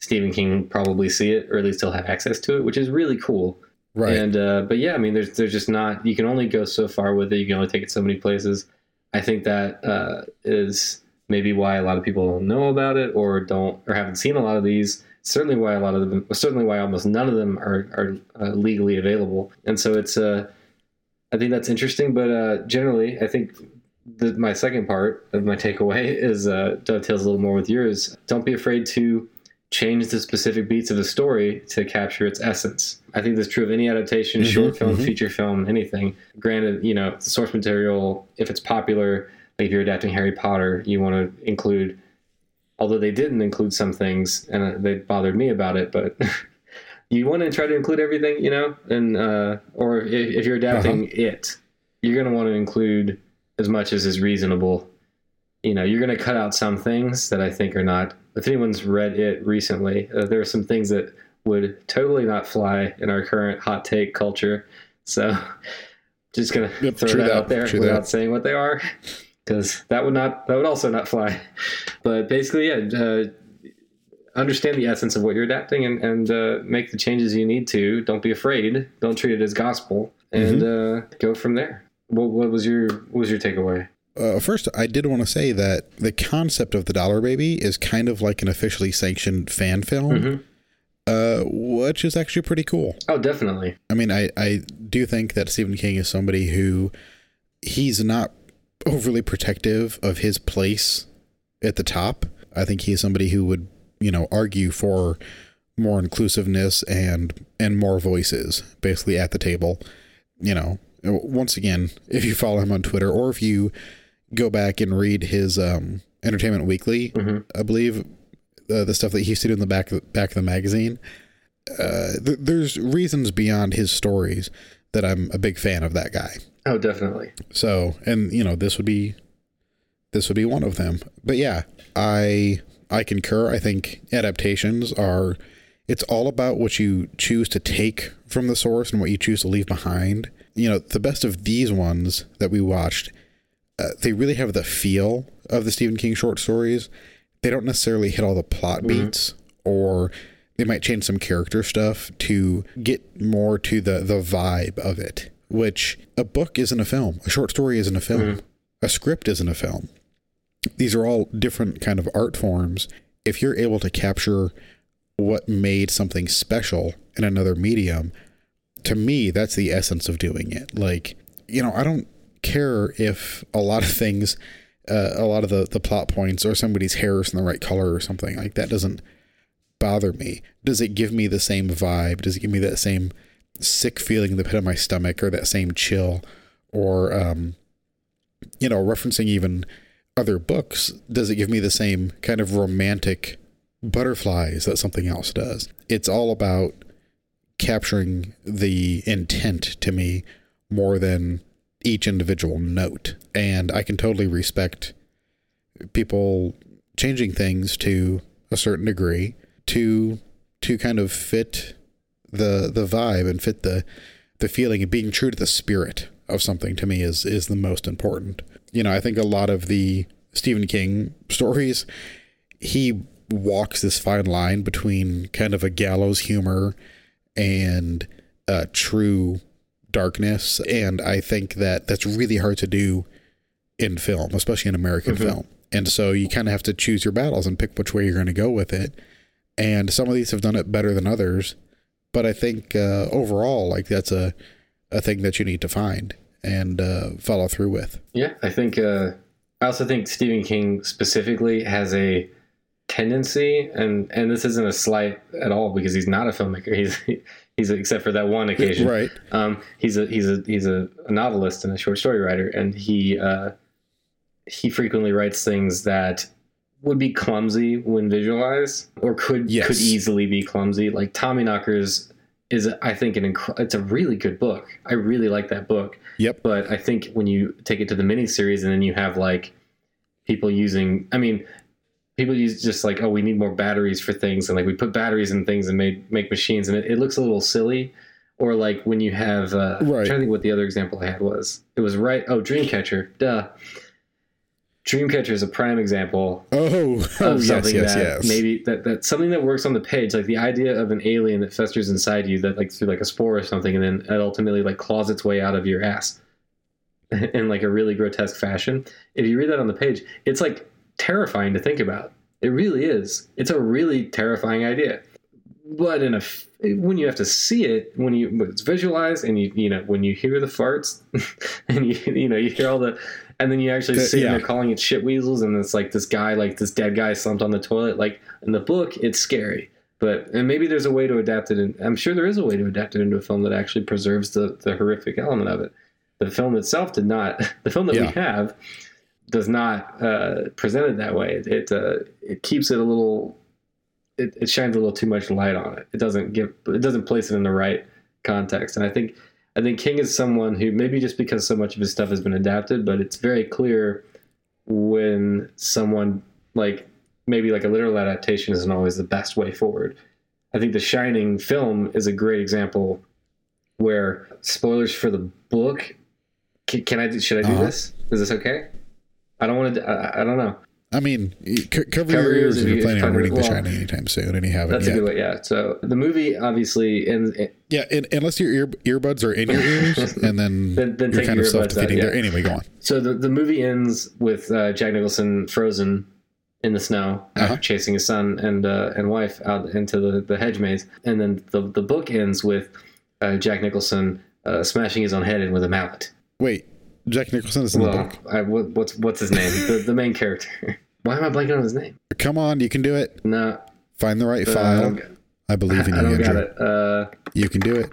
Stephen King probably see it, or at least he'll have access to it, which is really cool. Right. And, uh, but yeah, I mean, there's, there's just not, you can only go so far with it. You can only take it so many places. I think that uh, is maybe why a lot of people don't know about it, or don't, or haven't seen a lot of these. Certainly, why a lot of them, certainly why almost none of them are are uh, legally available. And so it's, uh, I think that's interesting. But uh, generally, I think the, my second part of my takeaway is uh, dovetails a little more with yours. Don't be afraid to change the specific beats of the story to capture its essence. I think that's true of any adaptation, mm-hmm, short film, mm-hmm. feature film, anything. Granted, you know, the source material, if it's popular, like if you're adapting Harry Potter, you want to include, although they didn't include some things, and they bothered me about it, but you want to try to include everything, you know? And uh, or if, if you're adapting uh-huh. it, you're going to want to include as much as is reasonable. You know, you're going to cut out some things that I think are not, if anyone's read it recently, uh, there are some things that would totally not fly in our current hot take culture. So just going to yep, throw that out there without that. saying what they are, because that would not, that would also not fly. But basically, yeah, uh, understand the essence of what you're adapting, and, and uh, make the changes you need to. Don't be afraid. Don't treat it as gospel, and mm-hmm. uh, go from there. What, what was your, what was your takeaway? Uh, first, I did want to say that the concept of the Dollar Baby is kind of like an officially sanctioned fan film, mm-hmm. uh, which is actually pretty cool. Oh, definitely. I mean, I, I do think that Stephen King is somebody who, he's not overly protective of his place at the top. I think he's somebody who would, you know, argue for more inclusiveness and and more voices basically at the table. You know, once again, if you follow him on Twitter, or if you go back and read his um, Entertainment Weekly, mm-hmm. I believe, uh, the stuff that he used to do in the back of the, back of the magazine. Uh, th- there's reasons beyond his stories that I'm a big fan of that guy. Oh, definitely. So, and you know, this would be, this would be one of them. But yeah, I, I concur. I think adaptations are, it's all about what you choose to take from the source and what you choose to leave behind. You know, the best of these ones that we watched, Uh, they really have the feel of the Stephen King short stories. They don't necessarily hit all the plot beats, mm-hmm. or they might change some character stuff to get more to the, the vibe of it, which a book isn't a film. A short story isn't a film. Mm-hmm. A script isn't a film. These are all different kind of art forms. If you're able to capture what made something special in another medium, to me, that's the essence of doing it. Like, you know, I don't care if a lot of things, uh, a lot of the, the plot points, or somebody's hair is in the right color or something like that, doesn't bother me. Does it give me the same vibe? Does it give me that same sick feeling in the pit of my stomach, or that same chill, or, um, you know, referencing even other books? Does it give me the same kind of romantic butterflies that something else does? It's all about capturing the intent to me more than each individual note. And I can totally respect people changing things to a certain degree to to kind of fit the the vibe and fit the the feeling, and being true to the spirit of something, to me, is is the most important. You know, I think a lot of the Stephen King stories, he walks this fine line between kind of a gallows humor and uh true darkness, and I think that that's really hard to do in film, especially in American mm-hmm. film. And so you kind of have to choose your battles and pick which way you're going to go with it. And some of these have done it better than others, but I think uh, overall, like, that's a a thing that you need to find and uh, follow through with. Yeah, I think uh, I also think Stephen King specifically has a tendency, and and this isn't a slight at all because he's not a filmmaker. He's he's except for that one occasion, right? Um, he's a he's a he's a novelist and a short story writer, and he uh, he frequently writes things that would be clumsy when visualized, or could yes. could easily be clumsy. Like Tommyknockers is, I think, an inc- it's a really good book. I really like that book. Yep. But I think when you take it to the miniseries, and then you have like people using, I mean. People use just like, oh, we need more batteries for things. And like we put batteries in things and made, make machines. And it, it looks a little silly. Or like when you have, uh, right. I'm trying to think what the other example I had was. It was right. Oh, Dreamcatcher. Duh. Dreamcatcher is a prime example. Oh, oh of something yes, yes, that yes. Maybe that, that something that works on the page. Like the idea of an alien that festers inside you that like through like a spore or something. And then it ultimately like claws its way out of your ass in like a really grotesque fashion. If you read that on the page, it's like terrifying to think about. It really is. It's a really terrifying idea. But in a when you have to see it, when you when it's visualized, and you you know when you hear the farts, and you you know you hear all the, and then you actually the, see yeah. they're calling it shit weasels, and it's like this guy like this dead guy slumped on the toilet. Like in the book, it's scary. But and maybe there's a way to adapt it. In, I'm sure there is a way to adapt it into a film that actually preserves the the horrific element of it. The film itself did not. The film that yeah. we have. Does not uh, present it that way. It it, uh, it keeps it a little. It, it shines a little too much light on it. It doesn't give. It doesn't place it in the right context. And I think I think King is someone who maybe just because so much of his stuff has been adapted, but it's very clear when someone like maybe like a literal adaptation isn't always the best way forward. I think The Shining film is a great example where spoilers for the book. Can, can I do? Should I do uh-huh. this? Is this okay? I don't want to. I, I don't know. I mean, c- cover, cover your ears if you're planning on reading The Shining anytime soon, and you haven't. That's yet. a good way. Yeah. So the movie, obviously, and, and yeah, and, unless your ear, earbuds are in your ears, and then, then, then you're kind your of self-defeating yeah. there. Anyway, go on. So the, the movie ends with uh, Jack Nicholson frozen in the snow, uh-huh. chasing his son and uh, and wife out into the, the hedge maze, and then the the book ends with uh, Jack Nicholson uh, smashing his own head in with a mallet. Wait. Jack Nicholson is in well, the book. I, what's what's his name? The, the main character. Why am I blanking on his name? Come on, you can do it. No. Find the right uh, file. I, I believe in I, you, I don't Andrew. Got it. Uh, you can do it.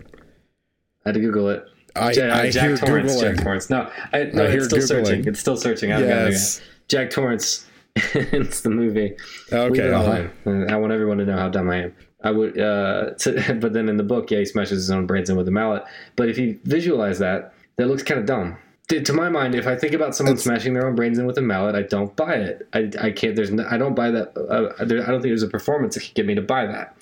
I had to Google it. I, Jack, I Jack hear Torrance. Googling. Jack Torrance. No, I, no I it's still Googling. searching. It's still searching. I yes. got it. Jack Torrance. It's the movie. Okay. Uh-huh. I want everyone to know how dumb I am. I would. Uh, to, but then in the book, yeah, he smashes his own brains in with a mallet. But if you visualize that, that looks kind of dumb. To my mind, if I think about someone That's, smashing their own brains in with a mallet, I don't buy it. I, I can't. There's. No, I don't buy that. Uh, there, I don't think there's a performance that could get me to buy that.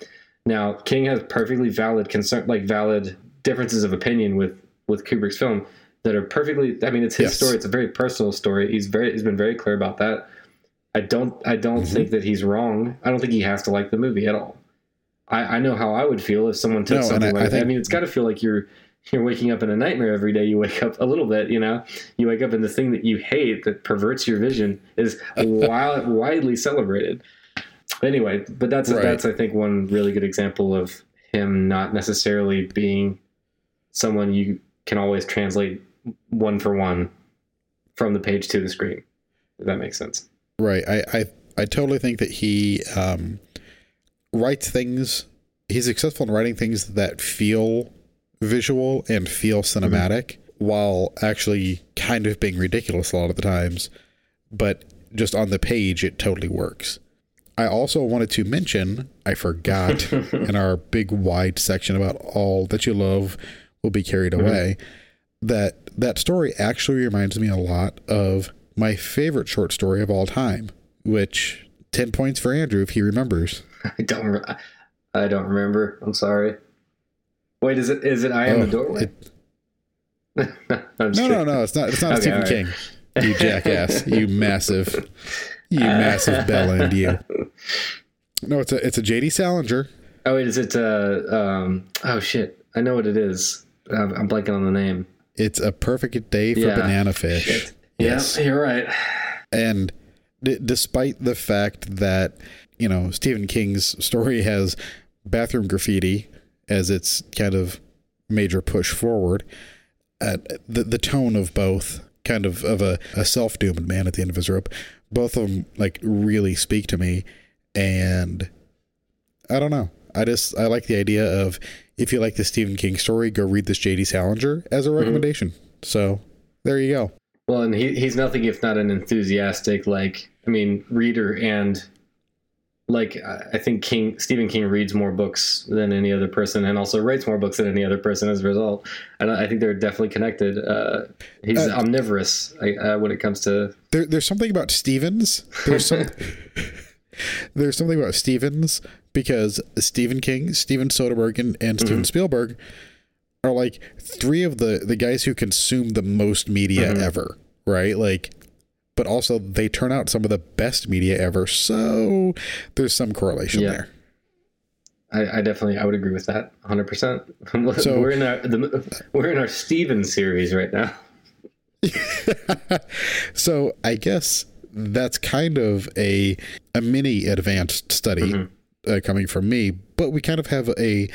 Now, King has perfectly valid concern, like valid differences of opinion with, with Kubrick's film that are perfectly. I mean, it's his yes. story. It's a very personal story. He's very. He's been very clear about that. I don't. I don't mm-hmm. think that he's wrong. I don't think he has to like the movie at all. I, I know how I would feel if someone took no, something I, like I that. Think, I mean, it's got to feel like you're. You're waking up in a nightmare every day. You wake up a little bit, you know, you wake up and the thing that you hate that perverts your vision is wild, widely celebrated. Anyway, but that's, right. that's, I think, one really good example of him not necessarily being someone you can always translate one for one from the page to the screen. If that makes sense. Right. I, I, I totally think that he um, writes things. He's successful in writing things that feel visual and feel cinematic mm-hmm. while actually kind of being ridiculous a lot of the times, but just on the page it totally works. I also wanted to mention, I forgot in our big wide section about All That You Love Will Be Carried mm-hmm. Away, that that story actually reminds me a lot of my favorite short story of all time, which ten points for Andrew if he remembers. I don't I don't remember. I'm sorry. Wait, is it is it I Am oh, the Doorway? It, no, no, no, no, it's not. It's not okay, Stephen right. King. You jackass! You massive, you uh, massive bell end you. No, it's a it's a J D Salinger. Oh, wait, is it? Uh, um, oh shit! I know what it is. I'm, I'm blanking on the name. It's A Perfect Day for yeah. Banana Fish. Shit. Yes, yeah, you're right. And d- despite the fact that you know Stephen King's story has bathroom graffiti as its kind of major push forward, uh, the the tone of both, kind of of a, a self-doomed man at the end of his rope, both of them like really speak to me. And I don't know. I just, I like the idea of, if you like the Stephen King story, go read this J D Salinger as a recommendation. Mm-hmm. So there you go. Well, and he, he's nothing if not an enthusiastic, like, I mean, reader. And like, I think King, Stephen King reads more books than any other person, and also writes more books than any other person as a result. And I think they're definitely connected. Uh, he's uh, omnivorous I, uh, when it comes to... There, there's something about Stevens. There's, some, there's something about Stevens, because Stephen King, Steven Soderbergh, and, and Steven mm-hmm. Spielberg are like three of the, the guys who consume the most media mm-hmm. ever, right? Like... But also, they turn out some of the best media ever, so there's some correlation yeah. there. I, I definitely, I would agree with that, one hundred percent. So, we're in our the, we're in our Steven series right now. So I guess that's kind of a a mini advanced study mm-hmm. uh, coming from me, but we kind of have a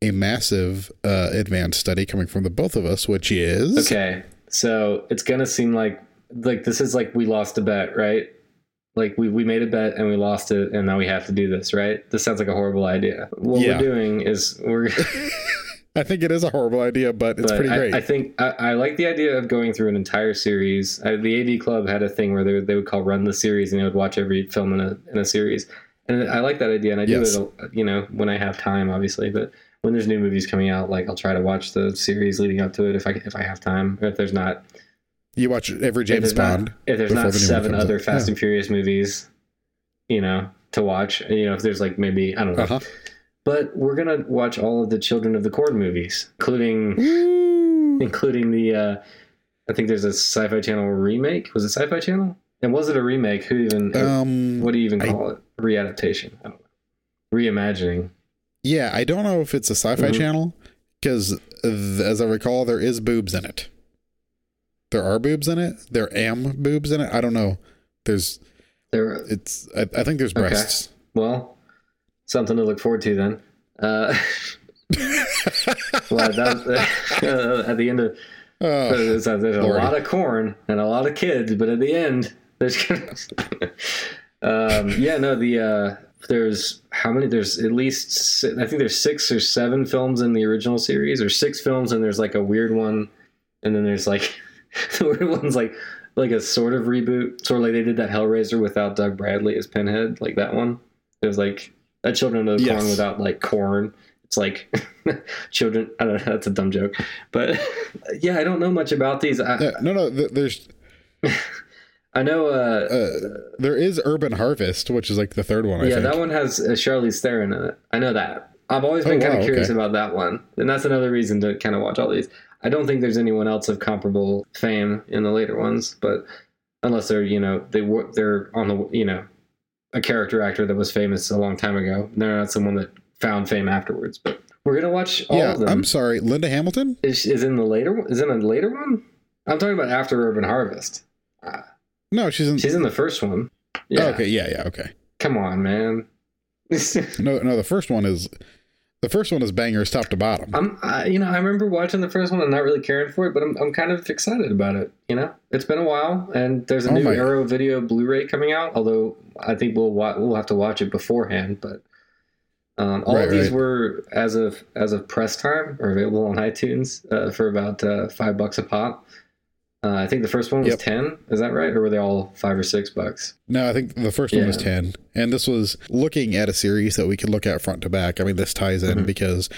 a massive uh, advanced study coming from the both of us, which is okay. So it's gonna seem like. Like, this is like we lost a bet, right? Like, we, we made a bet and we lost it, and now we have to do this, right? This sounds like a horrible idea. What yeah. we're doing is we're... I think it is a horrible idea, but it's but pretty I, great. I think I, I like the idea of going through an entire series. I, the A V Club had a thing where they, they would call Run the Series, and they would watch every film in a in a series. And I like that idea, and I do yes. it, you know, when I have time, obviously. But when there's new movies coming out, like, I'll try to watch the series leading up to it if I if I have time, or if there's not... You watch every James Bond. If there's not seven other Fast and Furious movies, you know, to watch, you know, if there's like maybe, I don't know. Uh-huh. But we're going to watch all of the Children of the Corn movies, including Woo! including the, uh, I think there's a Sci-Fi Channel remake. Was it Sci-Fi Channel? And was it a remake? Who even, um, what do you even call I, it? Readaptation. I don't know. Reimagining. Yeah, I don't know if it's a Sci-Fi mm-hmm. Channel, because as I recall, there is boobs in it. There are boobs in it. There am boobs in it. I don't know. There's there. It's. I, I think there's breasts. Okay. Well, something to look forward to then. Uh, well, that, uh, at the end of oh, there's, there's a Lord. lot of corn and a lot of kids, but at the end there's. um, yeah, no. The uh, there's how many? There's at least I think there's six or seven films in the original series, or six films, and there's like a weird one, and then there's like. The weird one's like like a sort of reboot, sort of like they did that Hellraiser without Doug Bradley as Pinhead, like that one. It was like a Children of the Corn yes. without like corn. It's like children. I don't know. That's a dumb joke, but yeah, I don't know much about these. I, no, no, no th- there's. I know. Uh, uh, there is Urban Harvest, which is like the third one. I yeah, think. That one has uh, Charlize Theron in it. I know that. I've always been oh, kind of wow, curious okay. about that one, and that's another reason to kind of watch all these. I don't think there's anyone else of comparable fame in the later ones, but unless they're, you know, they were, they're on the, you know, a character actor that was famous a long time ago. They're not someone that found fame afterwards, but we're going to watch all yeah, of them. I'm sorry. Linda Hamilton is, is in the later one. Is in a later one. I'm talking about after Urban Harvest. Uh, no, she's in, she's in the first one. Yeah. Oh, okay. Yeah. Yeah. Okay. Come on, man. no, no. The first one is, The first one is bangers top to bottom. I'm, uh, you know, I remember watching the first one and not really caring for it, but I'm, I'm kind of excited about it. You know, it's been a while, and there's a oh new Arrow Video Blu-ray coming out. Although I think we'll wa- we'll have to watch it beforehand. But um, all right, of these right. were as of as of press time are available on iTunes uh, for about uh, five bucks a pop. Uh, I think the first one was yep. ten. Is that right? Or were they all five or six bucks? No, I think the first yeah. one was ten. And this was looking at a series that we could look at front to back. I mean, this ties in mm-hmm. because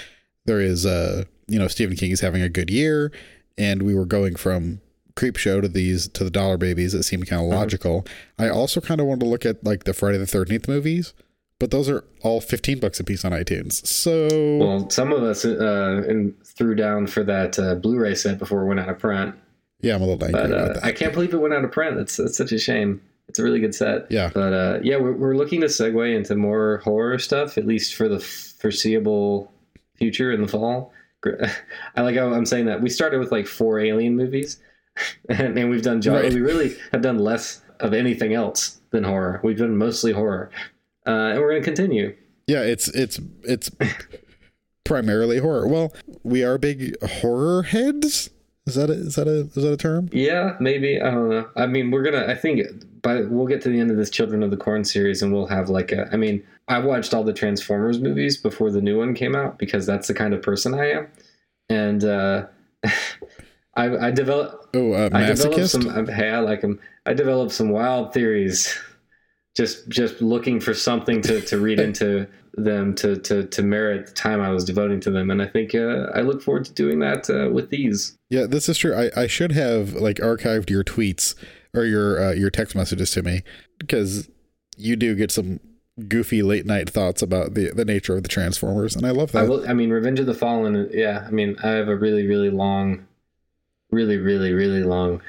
there is, uh, you know, Stephen King is having a good year. And we were going from Creepshow to these to the Dollar Babies. It seemed kind of logical. Mm-hmm. I also kind of wanted to look at like the Friday the thirteenth movies. But those are all fifteen bucks a piece on iTunes. So well, some of us uh, in, threw down for that uh, Blu-ray set before it went out of print. Yeah, I'm a little angry but, uh, about that. I can't believe it went out of print. That's that's such a shame. It's a really good set. Yeah. But uh, yeah, we're we're looking to segue into more horror stuff, at least for the foreseeable future in the fall. I like how I'm saying that. We started with like four Alien movies, and, and we've done genre. Right. We really have done less of anything else than horror. We've done mostly horror, uh, and we're going to continue. Yeah, it's it's it's primarily horror. Well, we are big horror heads. Is that a, is that a is that a term? Yeah, maybe. I don't know. I mean, we're gonna. I think by we'll get to the end of this Children of the Corn series, and we'll have like a. I mean, I watched all the Transformers movies before the new one came out because that's the kind of person I am, and uh, I, I developed. Oh, uh, I developed some. Hey, I like them. I developed some wild theories. Just just looking for something to, to read into them to, to, to merit the time I was devoting to them. And I think uh, I look forward to doing that uh, with these. Yeah, this is true. I, I should have like archived your tweets or your uh, your text messages to me, because you do get some goofy late night thoughts about the, the nature of the Transformers. And I love that. I, will, I mean, Revenge of the Fallen. Yeah, I mean, I have a really, really long, really, really, really long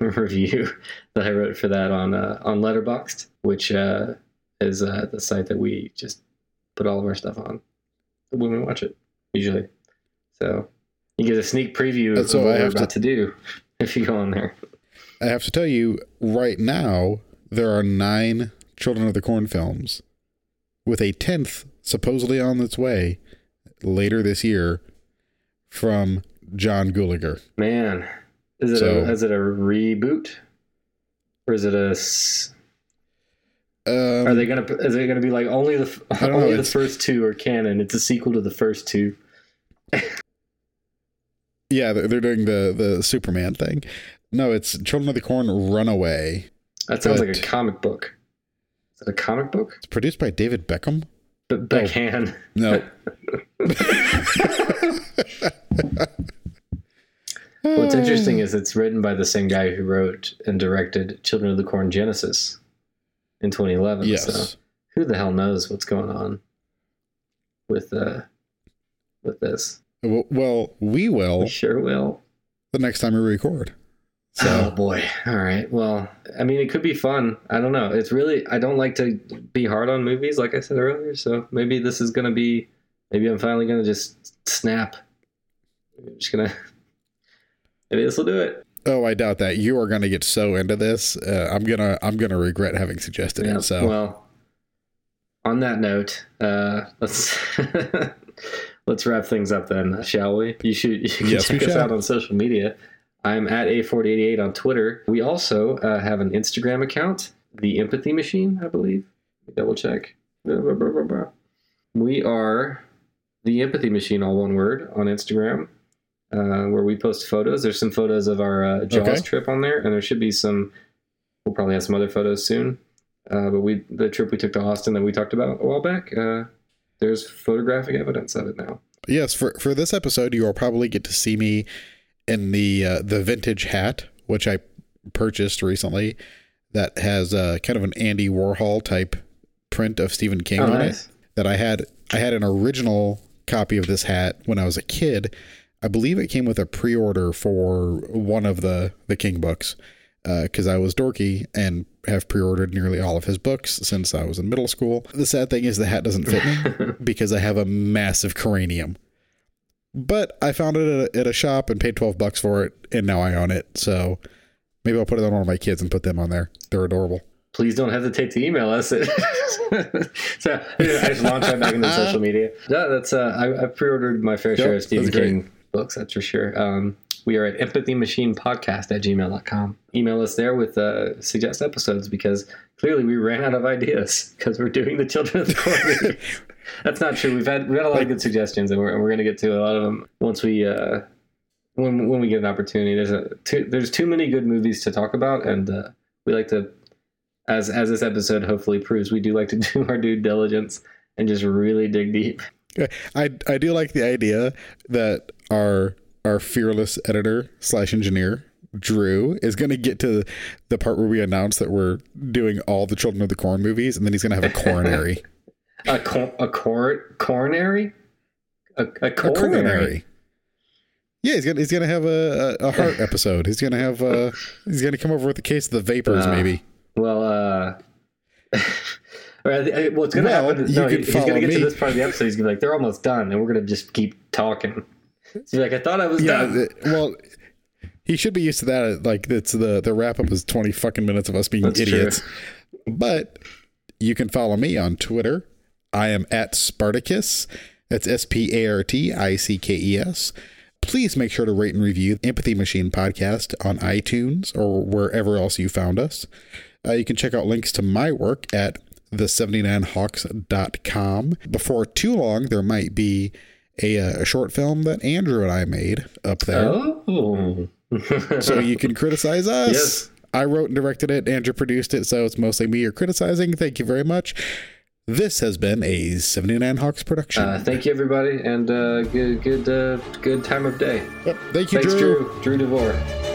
review that I wrote for that on uh, on Letterboxd, which uh, is uh, the site that we just put all of our stuff on when we watch it usually. So you get a sneak preview of what we're about to do if you go on there. I have to tell you right now, there are nine Children of the Corn films, with a tenth supposedly on its way later this year from John Gulager. Man. Is it, so, a, is it a reboot, or is it a? Um, are they gonna? Is it gonna be like only the only know, the first two are canon? It's a sequel to the first two. Yeah, they're, they're doing the the Superman thing. No, it's Children of the Corn Runaway. That sounds like a comic book. Is it a comic book? It's produced by David Beckham. B- Beckham. No. no. What's interesting is it's written by the same guy who wrote and directed Children of the Corn Genesis in twenty eleven. Yes. So who the hell knows what's going on with uh with this? Well, we will. We sure will. The next time we record. So. Oh boy! All right. Well, I mean, it could be fun. I don't know. It's really I don't like to be hard on movies, like I said earlier. So maybe this is gonna be. Maybe I'm finally gonna just snap. I'm just gonna. Maybe this will do it. Oh, I doubt that. You are going to get so into this. Uh, I'm gonna, I'm gonna regret having suggested yeah, it. So, well, on that note, uh, let's let's wrap things up then, shall we? You should you can yes, check us shall. out on social media. I'm at A four eighty-eight on Twitter. We also uh, have an Instagram account, The Empathy Machine, I believe. Double check. We are The Empathy Machine, all one word, on Instagram. Uh, where we post photos. There's some photos of our uh, Jaws okay. trip on there, and there should be some. We'll probably have some other photos soon. Uh, but we the trip we took to Austin that we talked about a while back. Uh, there's photographic evidence of it now. Yes, for for this episode, you will probably get to see me in the uh, the vintage hat, which I purchased recently. That has uh, kind of an Andy Warhol type print of Stephen King oh, on nice. it. That I had I had an original copy of this hat when I was a kid. I believe it came with a pre-order for one of the, the King books because uh, I was dorky and have pre-ordered nearly all of his books since I was in middle school. The sad thing is the hat doesn't fit me because I have a massive cranium. But I found it at a, at a shop and paid twelve bucks for it, and now I own it. So maybe I'll put it on one of my kids and put them on there. They're adorable. Please don't hesitate to email us. so I just launched right back into social media. No, that's uh, I, I pre-ordered my fair yep, share of Stephen King. Great. Books, that's for sure. Um, we are at empathymachinepodcast at gmail dot com. Email us there with uh, suggest episodes because clearly we ran out of ideas because we're doing the Children of the Corn. That's not true. We've had we had a lot of good suggestions, and we're we're gonna get to a lot of them once we uh, when when we get an opportunity. There's a too, there's too many good movies to talk about, and uh, we like to, as as this episode hopefully proves, we do like to do our due diligence and just really dig deep. I I do like the idea that our our fearless editor slash engineer Drew is going to get to the part where we announce that we're doing all the Children of the Corn movies, and then he's going to have a coronary, a cor- a cor- coronary, a, a coronary. A coronary. Yeah, he's gonna he's gonna have a, a, a heart episode. He's gonna have a, he's gonna come over with a case of the vapors, uh, maybe. Well, uh. Right, what's going to well, happen is no, he, he's going to get me. to this part of the episode. He's going to be like, they're almost done. And we're going to just keep talking. So like, I thought I was yeah, done. It, well, he should be used to that. Like it's the, the wrap up is twenty fucking minutes of us being That's idiots. True. But you can follow me on Twitter. I am at Spartacus. That's S P A R T I C K E S. please make sure to rate and review the Empathy Machine podcast on iTunes or wherever else you found us. Uh, you can check out links to my work at the seventy-nine hawks dot com. Before too long, there might be a, a short film that Andrew and I made up there. Oh. So you can criticize us. Yes. I wrote and directed it. Andrew produced it, so it's mostly me you're criticizing. Thank you very much. This has been a seventy-nine Hawks production. Uh, thank you, everybody, and uh, good, good, uh, good time of day. Yep. Thank you, Thanks, Drew. Drew. Drew DeVore.